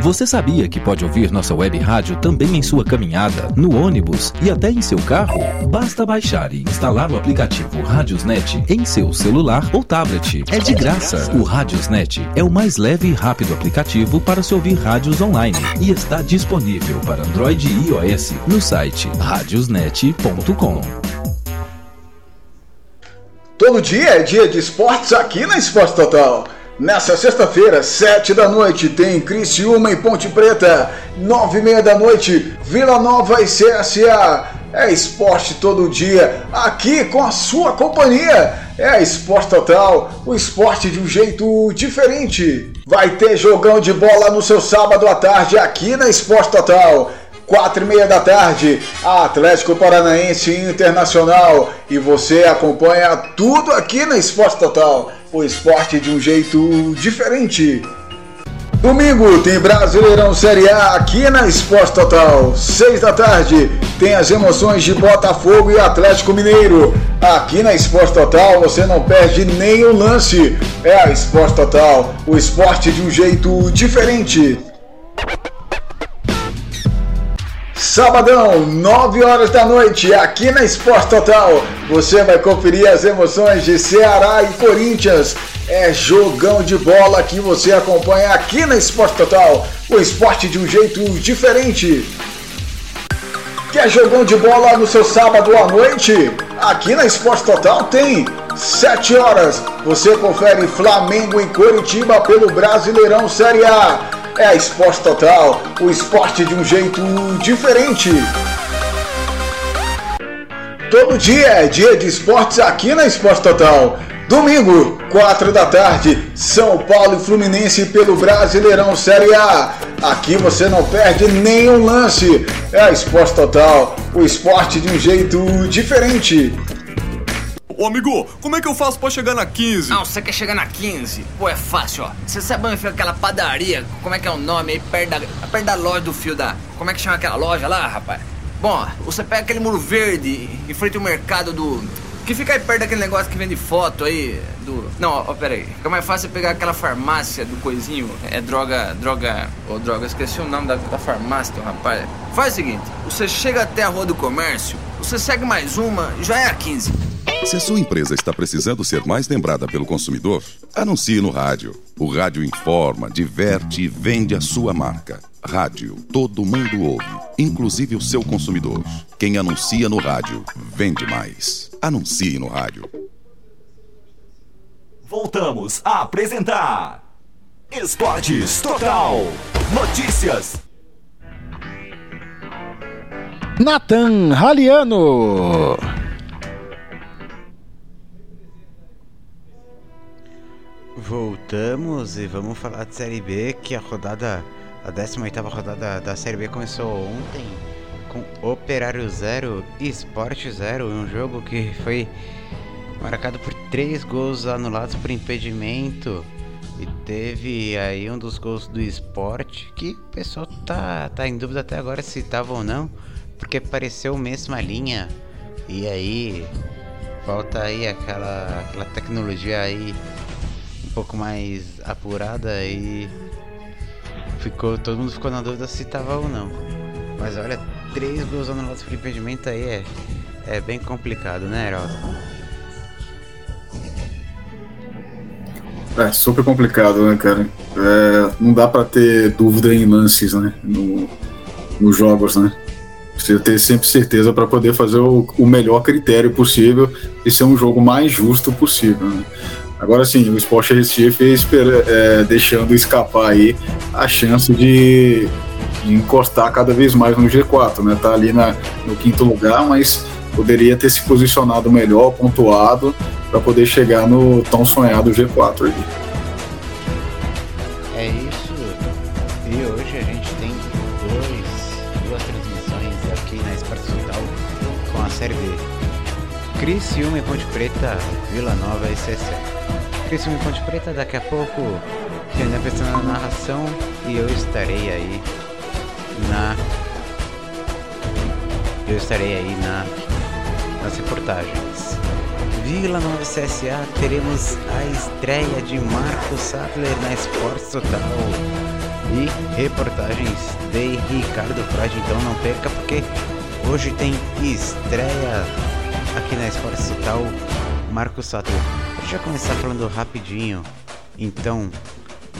Você sabia que pode ouvir nossa web rádio também em sua caminhada, no ônibus e até em seu carro? Basta baixar e instalar o aplicativo Radiosnet em seu celular ou tablet. É de graça! O Radiosnet é o mais leve e rápido aplicativo para se ouvir rádios online e está disponível para Android e iOS no site radiosnet ponto com. Todo dia é dia de esportes aqui na Esportes Total. Nessa sexta-feira, sete da noite, tem Criciúma e Ponte Preta. Nove e meia da noite, Vila Nova e C S A. É esporte todo dia, aqui com a sua companhia. É Esporte Total, o esporte de um jeito diferente. Vai ter jogão de bola no seu sábado à tarde aqui na Esporte Total. Quatro e meia da tarde, Atlético Paranaense e Internacional. E você acompanha tudo aqui na Esporte Total, o esporte de um jeito diferente. Domingo tem Brasileirão Série A aqui na Esporte Total. Seis da tarde tem as emoções de Botafogo e Atlético Mineiro. Aqui na Esporte Total você não perde nem o lance. É a Esporte Total, o esporte de um jeito diferente. Sabadão, nove horas da noite, aqui na Esporte Total, você vai conferir as emoções de Ceará e Corinthians. É jogão de bola que você acompanha aqui na Esporte Total, o esporte de um jeito diferente. Quer jogão de bola no seu sábado à noite? Aqui na Esporte Total tem. Sete horas, você confere Flamengo e Coritiba pelo Brasileirão Série A. É a Esporte Total, o esporte de um jeito diferente. Todo dia é dia de esportes aqui na Esporte Total. Domingo, quatro da tarde, São Paulo e Fluminense pelo Brasileirão Série A. Aqui você não perde nenhum lance. É a Esporte Total, o esporte de um jeito diferente. Ô amigo, como é que eu faço pra chegar na quinze? Ah, você quer chegar na quinze? Pô, é fácil, ó. Você sabe onde fica aquela padaria? Como é que é o nome aí? Perto da, perto da loja do fio da... Como é que chama aquela loja lá, rapaz? Bom, ó, você pega aquele muro verde em frente ao mercado do... Que fica aí perto daquele negócio que vende foto aí do... Não, ó, ó pera aí. Fica mais fácil pegar aquela farmácia do coisinho. É droga, droga... Ô, oh, droga, esqueci o nome da, da farmácia do rapaz. Faz o seguinte, você chega até a Rua do Comércio, você segue mais uma, já é a quinze. Se a sua empresa está precisando ser mais lembrada pelo consumidor, anuncie no rádio. O rádio informa, diverte e vende a sua marca. Rádio, todo mundo ouve, inclusive o seu consumidor. Quem anuncia no rádio, vende mais. Anuncie no rádio. Voltamos a apresentar Esportes Total Notícias. Natan Haliano. Voltamos e vamos falar de Série B, que a rodada, a décima oitava rodada da Série B começou ontem com Operário zero e Sport zero, um jogo que foi marcado por três gols anulados por impedimento, e teve aí um dos gols do Sport que o pessoal tá, tá em dúvida até agora se estava ou não, porque pareceu mesma linha, e aí Falta aí aquela, aquela tecnologia aí um pouco mais apurada e ficou, todo mundo ficou na dúvida se tava ou não. Mas olha, três gols anulados por impedimento aí é, é bem complicado, né, Heraldo? É super complicado, né, cara? É, não dá pra ter dúvida em lances, né? No, nos jogos, né? Você ter sempre certeza para poder fazer o, o melhor critério possível e ser um jogo mais justo possível, né? Agora sim, o Sport Recife é, deixando escapar aí a chance de, de encostar cada vez mais no G quatro, né? Tá ali na, no quinto lugar, mas poderia ter se posicionado melhor, pontuado, para poder chegar no tão sonhado G quatro ali. É isso. E hoje a gente tem dois, duas transmissões aqui na Esportes Total com a série B. Criciúma e Ponte Preta, Vila Nova e C C. Criciúma e Ponte Preta, daqui a pouco eu ainda pensando na narração e eu estarei aí na... Eu estarei aí na... nas reportagens. Vila Nova C S A, teremos a estreia de Marcos Sattler na Esportes Total e reportagens de Ricardo Freud, então não perca porque hoje tem estreia aqui na Esportes Total, Marcos Sattler. Deixa eu começar falando rapidinho, então,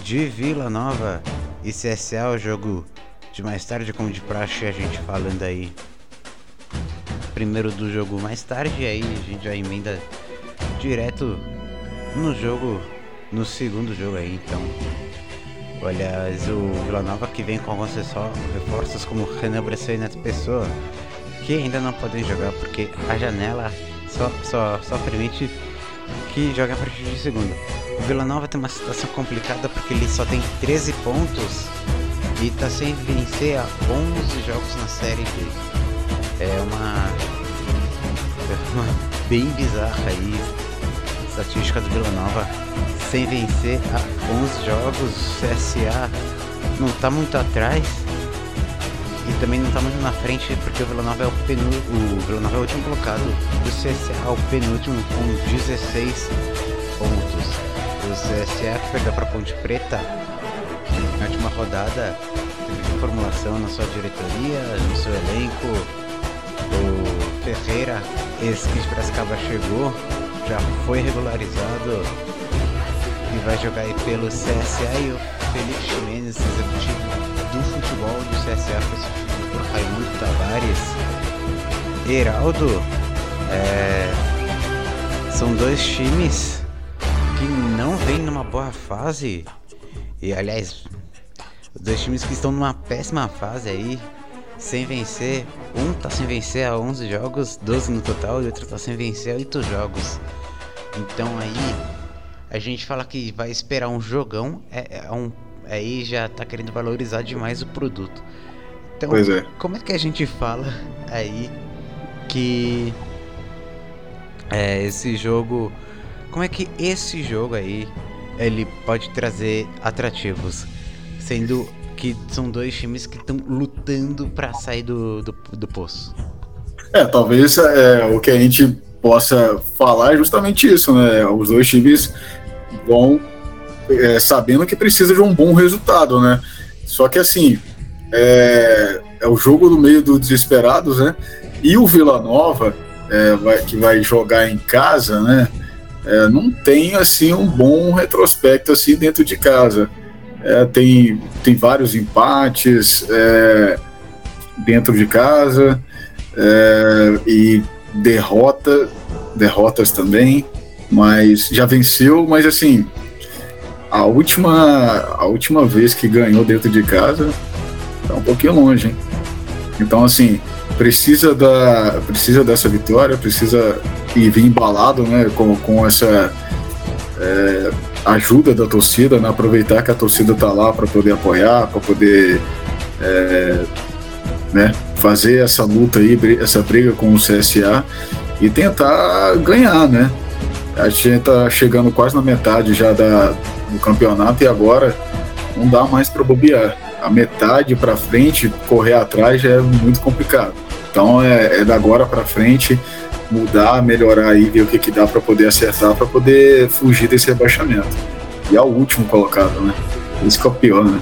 de Vila Nova e C S A, o jogo de mais tarde, como de praxe, a gente falando aí. Primeiro do jogo mais tarde, aí a gente já emenda direto no jogo, no segundo jogo aí, então. Olha, o Vila Nova que vem com alguns reforços como Renan Bressan e Neto Pessoa, que ainda não podem jogar porque a janela só, só, só permite que jogue a partir de segunda. O Vila Nova tem uma situação complicada porque ele só tem treze pontos e tá sem vencer há onze jogos na Série B. É uma, é uma bem bizarra aí, estatística do Vila Nova, sem vencer há onze jogos, o C S A não tá muito atrás e também não tá muito na frente porque o Vila Nova é o, penú... o, Vila Nova é o último colocado, o C S A é o penúltimo com dezesseis pontos. O C S A que perdeu pra Ponte Preta na última rodada, teve formulação na sua diretoria, no seu elenco. O Ferreira, esse que de Piracicaba chegou, já foi regularizado e vai jogar aí pelo C S A. E o Felipe Ximenes, executivo do futebol do C S A, foi substituído por Raimundo Tavares. Heraldo, é... são dois times que não vêm numa boa fase. E aliás, dois times que estão numa péssima fase aí. Sem vencer, um tá sem vencer há onze jogos, doze no total, e outro tá sem vencer há oito jogos. Então aí a gente fala que vai esperar um jogão, é, é um, aí já tá querendo valorizar demais o produto. Então, pois é. Como é que a gente fala aí que é, esse jogo, como é que esse jogo aí ele pode trazer atrativos, sendo que são dois times que estão lutando para sair do, do, do poço. É, talvez é, o que a gente possa falar é justamente isso, né? Os dois times vão é, sabendo que precisa de um bom resultado, né? Só que assim, é, é o jogo do meio dos desesperados, né? E o Vila Nova, é, vai, que vai jogar em casa, né? É, não tem assim um bom retrospecto assim dentro de casa. É, tem, tem vários empates é, dentro de casa é, e derrota, derrotas também, mas já venceu, mas assim, a última, a última vez que ganhou dentro de casa tá um pouquinho longe, hein? Então assim, precisa, da, precisa dessa vitória, precisa ir vir embalado, né, com, com essa... É, ajuda da torcida, né? Aproveitar que a torcida tá lá para poder apoiar, para poder é, né? fazer essa luta aí, essa briga com o C S A e tentar ganhar, né? A gente tá chegando quase na metade já da, do campeonato e agora não dá mais para bobear. A metade para frente, correr atrás já é muito complicado. Então é, é da agora para frente mudar, melhorar aí, ver o que, que dá para poder acertar, para poder fugir desse rebaixamento. E é o último colocado, né? Esse que é o pior, né?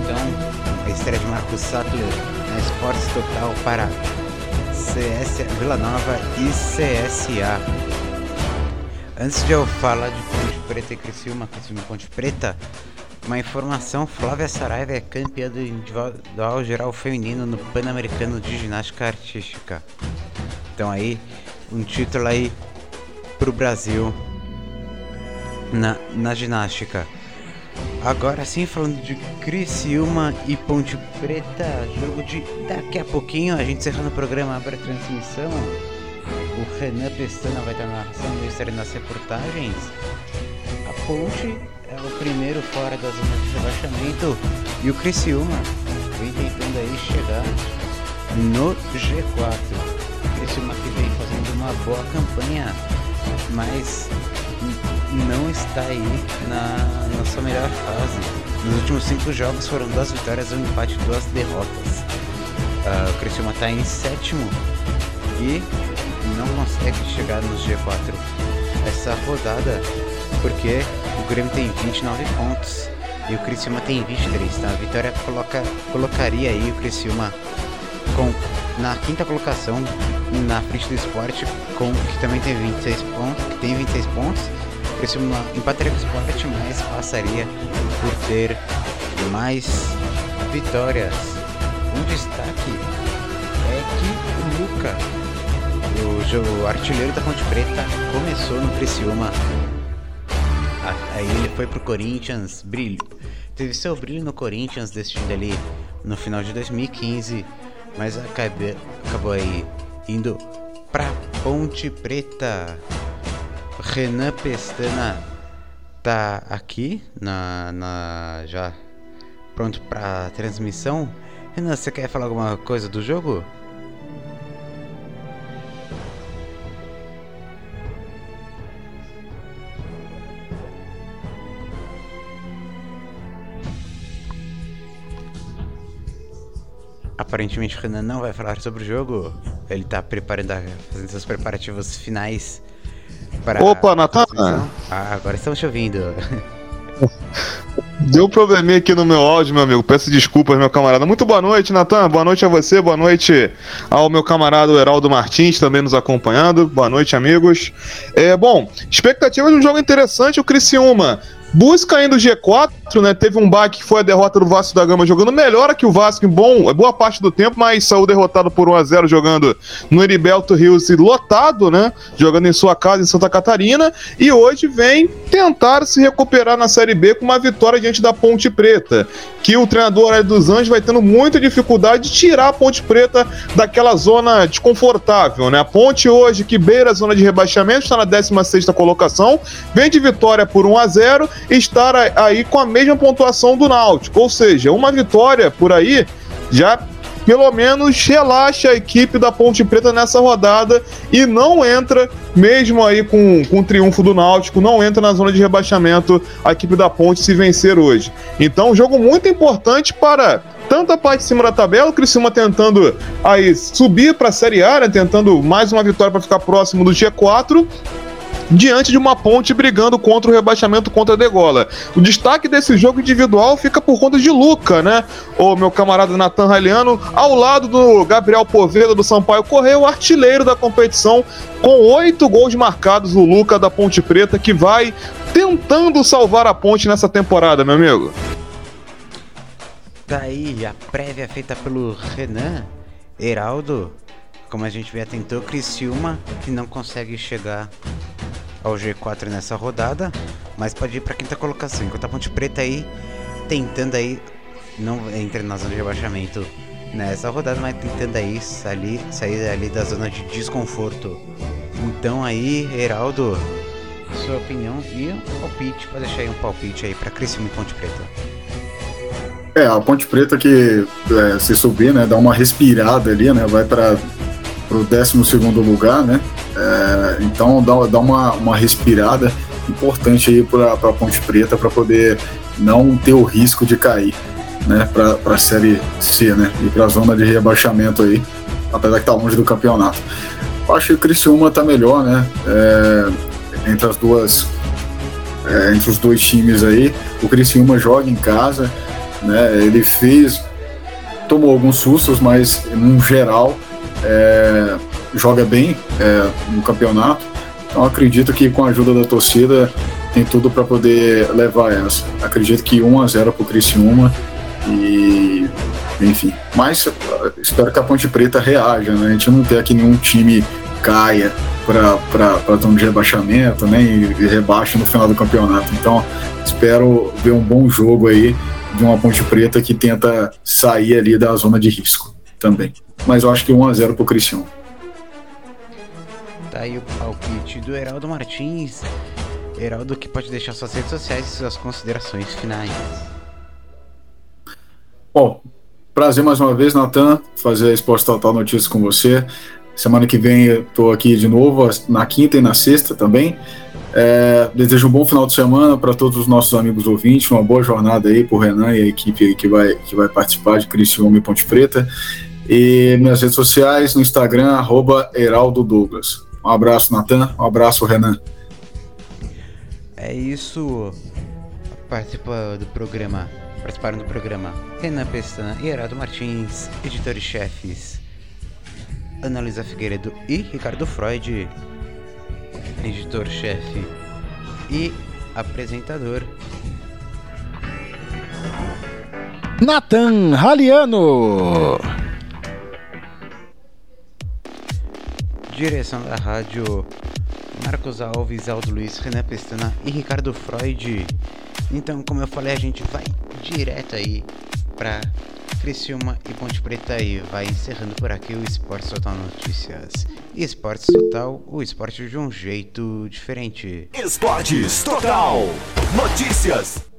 Então, a estreia de Marcos Sattler na Esportes Total para C S Vila Nova e C S A. Antes de eu falar de Ponte Preta e Criciúma, Criciúma Ponte Preta, uma informação: Flávia Saraiva é campeã do individual geral feminino no Pan-Americano de Ginástica Artística. Então aí, um título aí pro Brasil na, na ginástica. Agora sim, falando de Criciúma e Ponte Preta, jogo de daqui a pouquinho, a gente encerrando o programa, abre a transmissão. O Renan Pestana vai estar na narração do Instagram nas reportagens. A Ponte é o primeiro fora da zona de rebaixamento e o Criciúma vem tentando aí chegar no G quatro. O Criciúma que vem fazendo uma boa campanha, mas não está aí na nossa melhor fase. Nos últimos cinco jogos foram duas vitórias, um empate e duas derrotas. Uh, o Criciúma está em sétimo e não consegue chegar nos G quatro essa rodada, porque o Grêmio tem vinte e nove pontos e o Criciúma tem vinte e três, tá? A vitória coloca, colocaria aí o Criciúma com, na quinta colocação, na frente do Sport, com, que também tem vinte e seis pontos, que tem vinte e seis pontos. O Criciúma empataria com o Sport, mas passaria por ter mais vitórias. Um destaque é que o Luca, o artilheiro da Ponte Preta, começou no Criciúma. Aí ele foi pro Corinthians, brilho. Teve seu brilho no Corinthians, decidido ali no final de dois mil e quinze, mas acabou, acabou aí indo pra Ponte Preta. Renan Pestana tá aqui, na, na, já pronto pra transmissão. Renan, você quer falar alguma coisa do jogo? Aparentemente o Renan não vai falar sobre o jogo. Ele tá preparando, fazendo seus preparativos finais para... Opa, Natan! Ah, agora estamos te ouvindo. Deu um probleminha aqui no meu áudio, meu amigo. Peço desculpas, meu camarada. Muito boa noite, Natan. Boa noite a você. Boa noite ao meu camarada Heraldo Martins, também nos acompanhando. Boa noite, amigos. É, bom, expectativa de um jogo interessante, o Criciúma busca ainda o G quatro, né? Teve um baque que foi a derrota do Vasco da Gama jogando melhor que o Vasco em bom, boa parte do tempo, mas saiu derrotado por um a zero jogando no Heriberto Rios e lotado, né? Jogando em sua casa em Santa Catarina. E hoje vem tentar se recuperar na Série B com uma vitória diante da Ponte Preta, que o treinador Hélio dos Anjos vai tendo muita dificuldade de tirar a Ponte Preta daquela zona desconfortável, né? A Ponte hoje, que beira a zona de rebaixamento, está na décima sexta colocação, vem de vitória por um a zero, estar aí com a mesma pontuação do Náutico, ou seja, uma vitória por aí já pelo menos relaxa a equipe da Ponte Preta nessa rodada e não entra, mesmo aí com, com o triunfo do Náutico, não entra na zona de rebaixamento a equipe da Ponte se vencer hoje. Então, um jogo muito importante para tanto a parte de cima da tabela, o Criciúma tentando aí subir para a Série A, né, tentando mais uma vitória para ficar próximo do G quatro, diante de uma Ponte brigando contra o rebaixamento, contra a degola. O destaque desse jogo individual fica por conta de Luca, né? O meu camarada Natan Haliano, ao lado do Gabriel Poveda, do Sampaio Correia, o artilheiro da competição, com oito gols marcados, o Luca da Ponte Preta, que vai tentando salvar a Ponte nessa temporada, meu amigo. Daí a prévia feita pelo Renan. Heraldo, como a gente já tentou, Criciúma, que não consegue chegar ao G quatro nessa rodada, mas pode ir para quinta colocação, enquanto a Ponte Preta aí tentando aí não entra na zona de rebaixamento nessa rodada, mas tentando aí sair, sair ali da zona de desconforto. Então aí, Heraldo, sua opinião e um palpite, pode deixar aí um palpite aí para Criciúma e Ponte Preta. É, a Ponte Preta que é, se subir, né, dá uma respirada ali, né, vai para o décimo segundo lugar, né? É, então dá, dá uma, uma respirada importante aí para a Ponte Preta para poder não ter o risco de cair, né? Para a Série C, né? E para a zona de rebaixamento aí. apesar que está longe do campeonato. Eu acho que o Criciúma está melhor, né? É, entre as duas, é, entre os dois times aí, o Criciúma joga em casa, né? Ele fez, tomou alguns sustos, mas no geral é, joga bem é, no campeonato. Então acredito que com a ajuda da torcida tem tudo para poder levar essa. Acredito que um a zero para o Criciúma e enfim. Mas espero que a Ponte Preta reaja, né? A gente não quer que nenhum time caia para zona de rebaixamento, né? E, e rebaixe no final do campeonato. Então espero ver um bom jogo aí de uma Ponte Preta que tenta sair ali da zona de risco também. Mas eu acho que um a zero para o Criciúma. Tá aí o palpite do Heraldo Martins. Heraldo, que pode deixar suas redes sociais e suas considerações finais. Bom, prazer mais uma vez, Natan, fazer a Esportes Total Notícias com você. Semana que vem eu tô aqui de novo, na quinta e na sexta também. É, desejo um bom final de semana para todos os nossos amigos ouvintes, uma boa jornada aí pro Renan e a equipe que vai, que vai participar de Criciúma e Ponte Preta. E minhas redes sociais, no Instagram, arroba Heraldo Douglas. Um abraço, Natan. Um abraço, Renan. É isso. Participa do programa. Participaram do programa Renan Pestana e Heraldo Martins, editores-chefes Ana Luísa Figueiredo e Ricardo Freud, editor-chefe e apresentador Natan Haliano. Direção da rádio, Marcos Alves, Aldo Luiz, Renan Pestana e Ricardo Freud. Então, como eu falei, a gente vai direto aí para Criciúma e Ponte Preta e vai encerrando por aqui o Esportes Total Notícias. E Esportes Total, o esporte de um jeito diferente. Esportes Total Notícias.